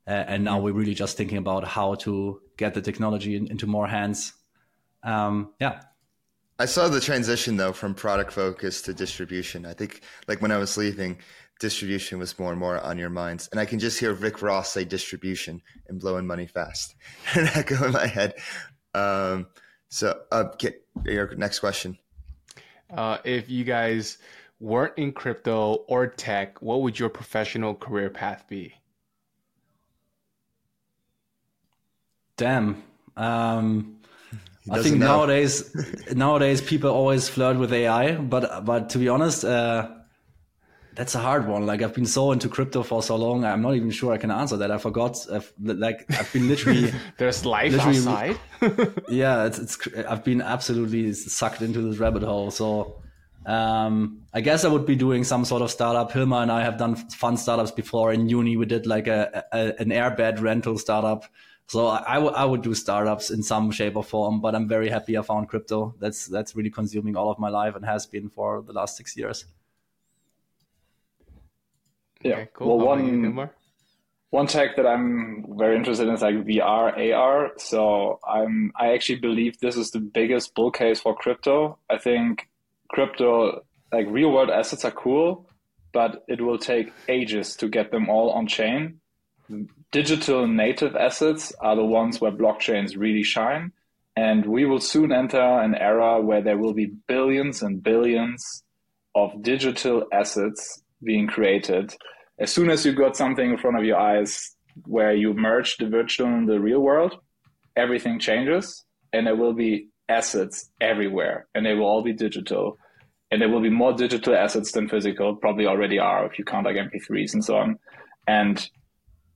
Uh, and now we're really just thinking about how to get the technology in, into more hands. Um, yeah. I saw the transition, though, from product focus to distribution. I think, like, when I was leaving, distribution was more and more on your minds. And I can just hear Rick Ross say distribution and blowing money fast. And that go in my head. Um, so uh, get your next question. Uh, if you guys weren't in crypto or tech, what would your professional career path be? Damn. Um, I think know. nowadays, nowadays people always flirt with A I, but, but to be honest, uh, that's a hard one. Like I've been so into crypto for so long. I'm not even sure I can answer that. I forgot. I've, like I've been literally, there's life literally, outside. yeah. It's, it's, I've been absolutely sucked into this rabbit hole. So, um, I guess I would be doing some sort of startup. Hilmar and I have done fun startups before. In uni, we did like a, a an airbed rental startup. So I, w- I would do startups in some shape or form, but I'm very happy I found crypto. That's that's really consuming all of my life and has been for the last six years. Yeah, okay, cool. Well, How one one tech that I'm very interested in is like V R, A R. So I'm I actually believe this is the biggest bull case for crypto. I think crypto, like real world assets, are cool, but it will take ages to get them all on chain. Digital native assets are the ones where blockchains really shine. And we will soon enter an era where there will be billions and billions of digital assets being created. As soon as you got something in front of your eyes where you merge the virtual and the real world, everything changes and there will be assets everywhere and they will all be digital. And there will be more digital assets than physical, probably already are if you count like M P threes and so on. And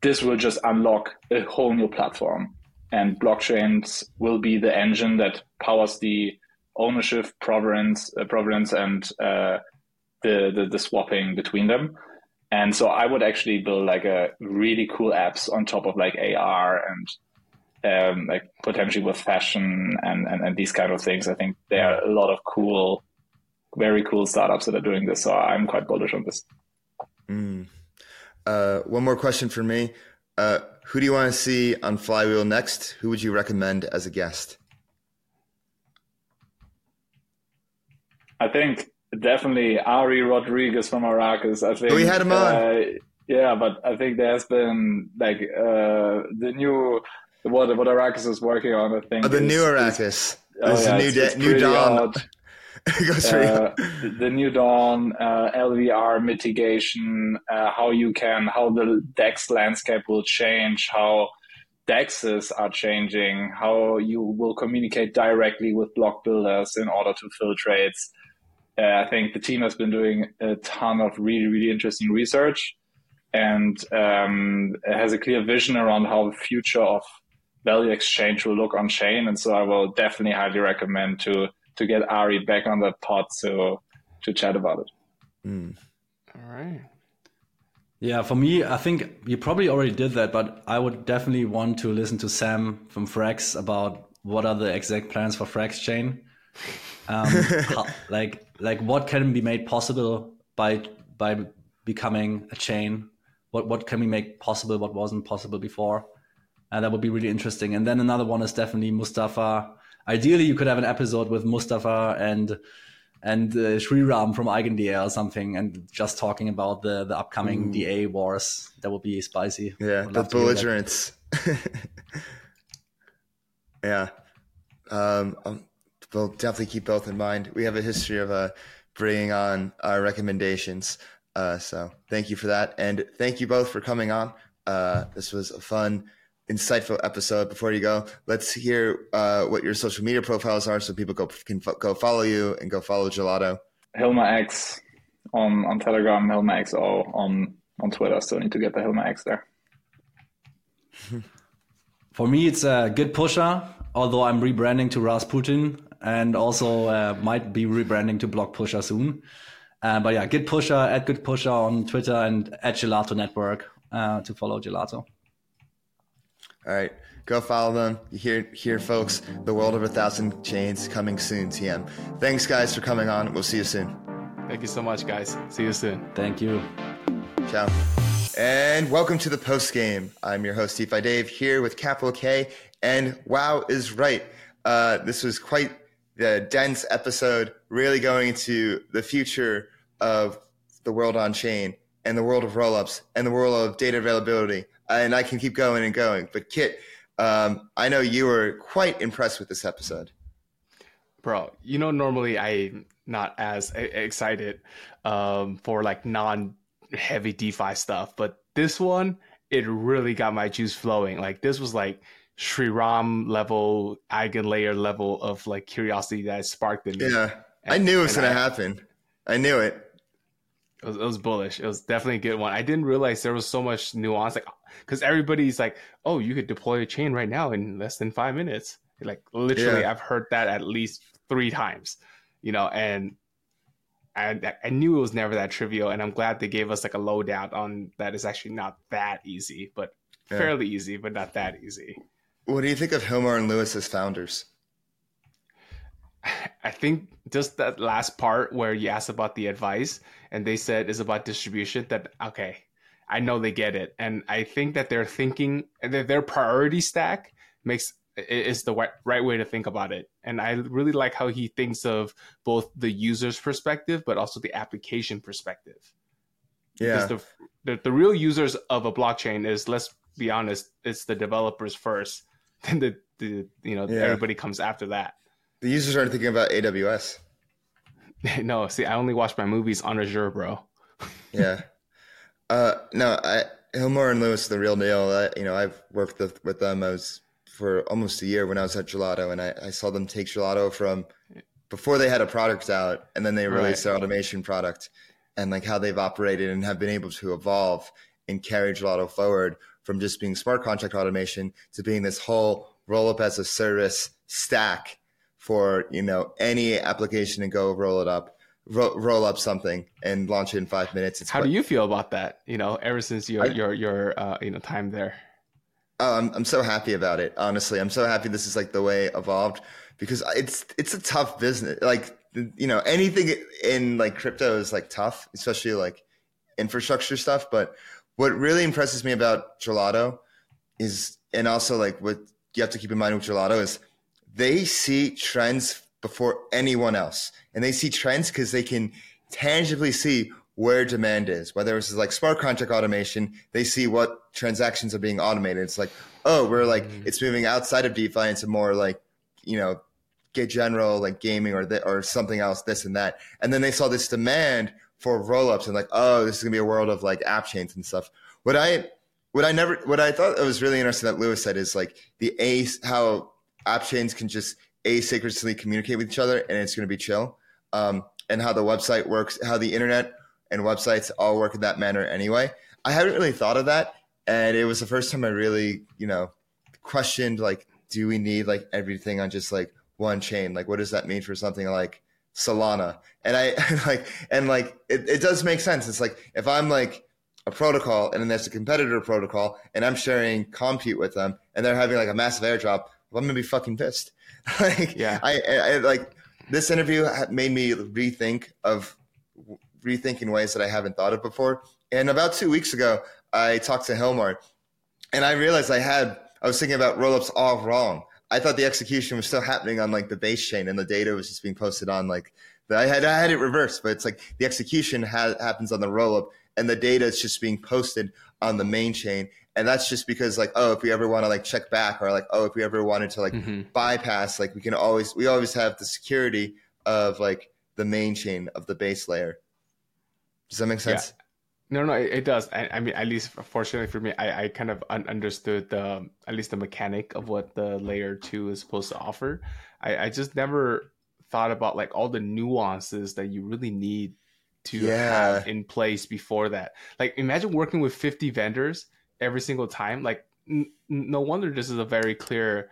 this will just unlock a whole new platform, and blockchains will be the engine that powers the ownership, provenance, uh, provenance, and uh, the, the the swapping between them. And so I would actually build like a really cool apps on top of like A R and um, like potentially with fashion and, and, and these kind of things. I think there are a lot of cool, very cool startups that are doing this. So I'm quite bullish on this. Mm. Uh, one more question for me. Uh, who do you want to see on Flywheel next? Who would you recommend as a guest? I think definitely Ari Rodriguez from Arrakis. I think we had him on. Uh, yeah, but I think there has been like uh, the new what what Arrakis is working on. I think oh, the is, new Arrakis. Oh, yeah, the new da- new dawn. It goes uh, the, the new dawn, uh, L V R mitigation, uh, how you can, how the DEX landscape will change, how DEXs are changing, how you will communicate directly with block builders in order to fill trades. Uh, I think the team has been doing a ton of really, really interesting research and um, has a clear vision around how the future of value exchange will look on chain. And so I will definitely highly recommend to to get Ari back on the pod so to chat about it. Mm. All right. Yeah, for me, I think you probably already did that, but I would definitely want to listen to Sam from Frax about what are the exact plans for Frax chain. Um, how, like, like what can be made possible by, by becoming a chain? What, what can we make possible? What wasn't possible before? And uh, that would be really interesting. And then another one is definitely Mustafa. Ideally, you could have an episode with Mustafa and and uh, Sriram from EigenDA or something, and just talking about the, the upcoming Ooh. D A wars. That would be spicy. Yeah, the belligerence. yeah. Um, um, we'll definitely keep both in mind. We have a history of uh, bringing on our recommendations. Uh, so thank you for that. And thank you both for coming on. Uh, this was a fun insightful episode. Before you go, let's hear uh, what your social media profiles are so people go, can fo- go follow you and go follow Gelato. HilmarX on, on Telegram, HilmarXO on, on Twitter. Still need to get the HilmarX there. For me, it's a good pusher, although I'm rebranding to Rasputin and also uh, might be rebranding to Block Pusher soon. Uh, but yeah, good pusher at good pusher on Twitter and at Gelato Network uh, to follow Gelato. All right, go follow them. You hear, hear folks, the world of a thousand chains coming soon, T M. Thanks, guys, for coming on. We'll see you soon. Thank you so much, guys. See you soon. Thank you. Ciao. And welcome to the post game. I'm your host, DeFi Dave, here with Capital K, and wow is right. Uh, this was quite the dense episode, really going into the future of the world on chain and the world of rollups and the world of data availability. And I can keep going and going. But Kit, um, I know you were quite impressed with this episode. Bro, you know, normally I'm not as excited um, for like non-heavy DeFi stuff. But this one, it really got my juice flowing. Like this was like Sriram level, EigenLayer level of like curiosity that sparked in me. Yeah, and I knew it was going to happen. I knew it. It was, it was bullish. It was definitely a good one. I didn't realize there was so much nuance, like because everybody's like, "Oh, you could deploy a chain right now in less than five minutes." Like literally, yeah. I've heard that at least three times, you know. And I, I knew it was never that trivial, and I'm glad they gave us like a lowdown on that. It's actually not that easy, but yeah. fairly easy, but not that easy. What do you think of Hilmar and Luis as founders? I think just that last part where you asked about the advice and they said is about distribution, that, okay, I know they get it. And I think that they're thinking that their priority stack makes is the right way to think about it. And I really like how he thinks of both the user's perspective, but also the application perspective. Yeah. Because the, the, the real users of a blockchain is, let's be honest, it's the developers first. Then the, the, you know, yeah. everybody comes after that. The users aren't thinking about A W S. No, see, I only watch my movies on Azure, bro. yeah. Uh, no, I, Hilmar and Luis, the real deal. I, you know, I've worked with, with them I was, for almost a year when I was at Gelato, and I, I saw them take Gelato from before they had a product out, and then they released right. their automation product, and like how they've operated and have been able to evolve and carry Gelato forward from just being smart contract automation to being this whole roll-up as a service stack for, you know, any application and go roll it up. ro- roll up something and launch it in five minutes. It's How quick. Do you feel about that? You know, ever since your I, your your uh, you know time there. Oh, I'm I'm so happy about it. Honestly, I'm so happy this is like the way it evolved, because it's it's a tough business. Like, you know, anything in like crypto is like tough, especially like infrastructure stuff. But what really impresses me about Gelato is, and also like what you have to keep in mind with Gelato is, they see trends before anyone else, and they see trends because they can tangibly see where demand is. Whether it's like smart contract automation, they see what transactions are being automated. It's like, oh, we're like mm-hmm. it's moving outside of DeFi into more like, you know, get general like gaming or th- or something else, this and that. And then they saw this demand for rollups and like, oh, this is gonna be a world of like app chains and stuff. What I what I never what I thought it was really interesting that Luis said is like the ace how app chains can just asynchronously communicate with each other, and it's going to be chill. Um, and how the website works, how the internet and websites all work in that manner anyway. I hadn't really thought of that, and it was the first time I really, you know, questioned like, do we need like everything on just like one chain? Like, what does that mean for something like Solana? And I like, and like, it, it does make sense. It's like if I'm like a protocol, and then there's a competitor protocol, and I'm sharing compute with them, and they're having like a massive airdrop. Well, I'm gonna be fucking pissed. Like, yeah. I, I, I like this interview made me rethink of rethinking ways that I haven't thought of before. And about two weeks ago, I talked to Hilmar, and I realized I had I was thinking about rollups all wrong. I thought the execution was still happening on like the base chain, and the data was just being posted on like the, I had I had it reversed, but it's like the execution ha- happens on the rollup, and the data is just being posted on the main chain. And that's just because like, oh, if we ever want to like check back, or like, oh, if we ever wanted to like mm-hmm. bypass, like we can always, we always have the security of like the main chain of the base layer. Does that make sense? Yeah. No, no, it, it does. I, I mean, at least fortunately for me, I, I kind of un- understood the, at least the mechanic of what the layer two is supposed to offer. I, I just never thought about like all the nuances that you really need to yeah. have in place before that. Like imagine working with fifty vendors every single time. Like n- no wonder this is a very clear,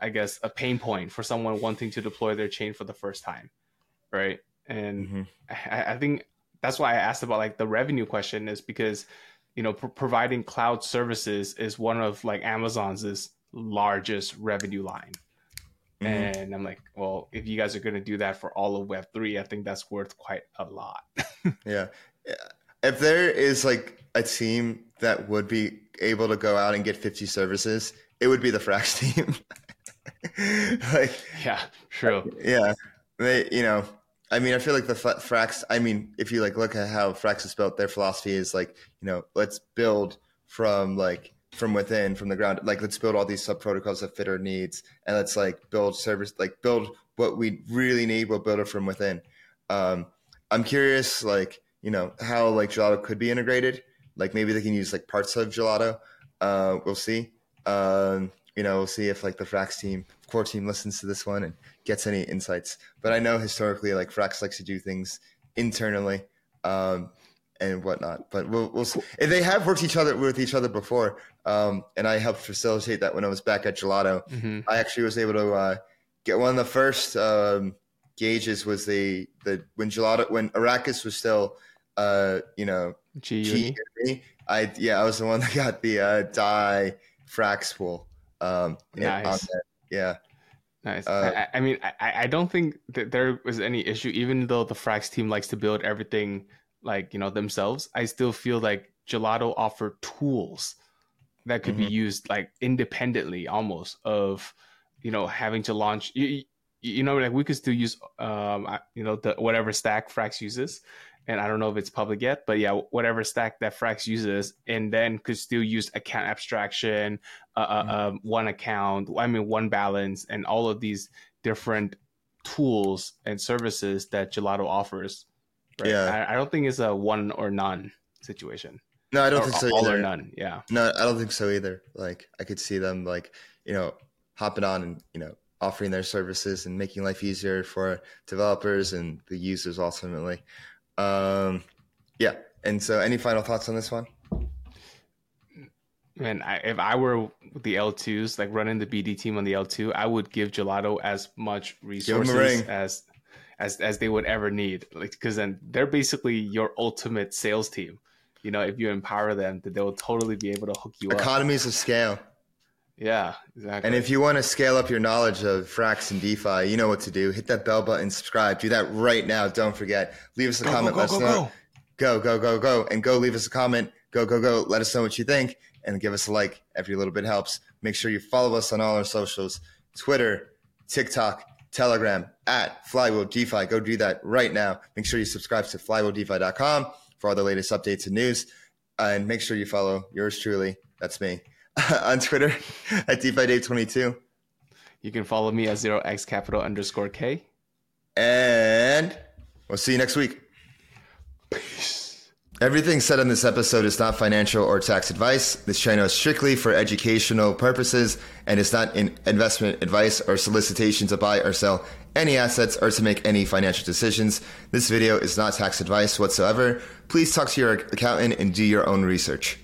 I guess, a pain point for someone wanting to deploy their chain for the first time, right? And mm-hmm. I-, I think that's why I asked about like the revenue question, is because, you know, pr- providing cloud services is one of like Amazon's largest revenue line. Mm-hmm. And I'm like, well, if you guys are going to do that for all of Web three, I think that's worth quite a lot. yeah. yeah. If there is like a team that would be able to go out and get fifty services, it would be the Frax team. like, yeah, true. Yeah. They, you know, I mean, I feel like the Frax, I mean, if you like look at how Frax is built, their philosophy is like, you know, let's build from like, from within, from the ground, like let's build all these sub protocols that fit our needs. And let's like build service, like build what we really need. We'll build it from within. Um, I'm curious, like, you know, how like Gelato could be integrated. Like maybe they can use like parts of Gelato. Uh, we'll see. Um, you know, we'll see if like the Frax team, core team listens to this one and gets any insights. But I know historically like Frax likes to do things internally um, and whatnot. But we'll, we'll see. And they have worked each other with each other before. Um, and I helped facilitate that when I was back at Gelato. Mm-hmm. I actually was able to uh, get one of the first um, gauges was the, the when Gelato, when Arrakis was still Uh, you know, G I yeah, I was the one that got the uh, D A I Frax pool. Um, nice. Yeah. Nice. Uh, I, I mean, I, I don't think that there was any issue, even though the Frax team likes to build everything like, you know, themselves. I still feel like Gelato offered tools that could mm-hmm. be used like independently, almost of, you know, having to launch. You, you know, like we could still use, um, you know, the whatever stack Frax uses. And I don't know if it's public yet, but yeah, whatever stack that Frax uses, and then could still use account abstraction, uh, mm-hmm. um, one account, I mean, one balance, and all of these different tools and services that Gelato offers. Right? Yeah. I, I don't think it's a one or none situation. No, I don't or, think so either. All or none, yeah. No, I don't think so either. Like, I could see them, like, you know, hopping on and, you know, offering their services and making life easier for developers and the users ultimately. Um, yeah. And so any final thoughts on this one? Man, I, if I were the L twos, like running the B D team on the L two, I would give Gelato as much resources as, as as they would ever need, like, because then they're basically your ultimate sales team. You know, if you empower them, that they will totally be able to hook you up. Economies of scale. Yeah, exactly. And if you want to scale up your knowledge of Frax and DeFi, you know what to do. Hit that bell button, subscribe. Do that right now. Don't forget. Leave us a go, comment. Go, let go, us go, know. Go, go, go, go. And go leave us a comment. Go, go, go. Let us know what you think. And give us a like. Every little bit helps. Make sure you follow us on all our socials. Twitter, TikTok, Telegram, at Flywheel DeFi. Go do that right now. Make sure you subscribe to flywheel defi dot com for all the latest updates and news. Uh, and make sure you follow yours truly. That's me. On Twitter at DeFi Day twenty-two. You can follow me at zero x capital underscore K. And we'll see you next week. Peace. Everything said on this episode is not financial or tax advice. This channel is strictly for educational purposes and is not in investment advice or solicitation to buy or sell any assets or to make any financial decisions. This video is not tax advice whatsoever. Please talk to your accountant and do your own research.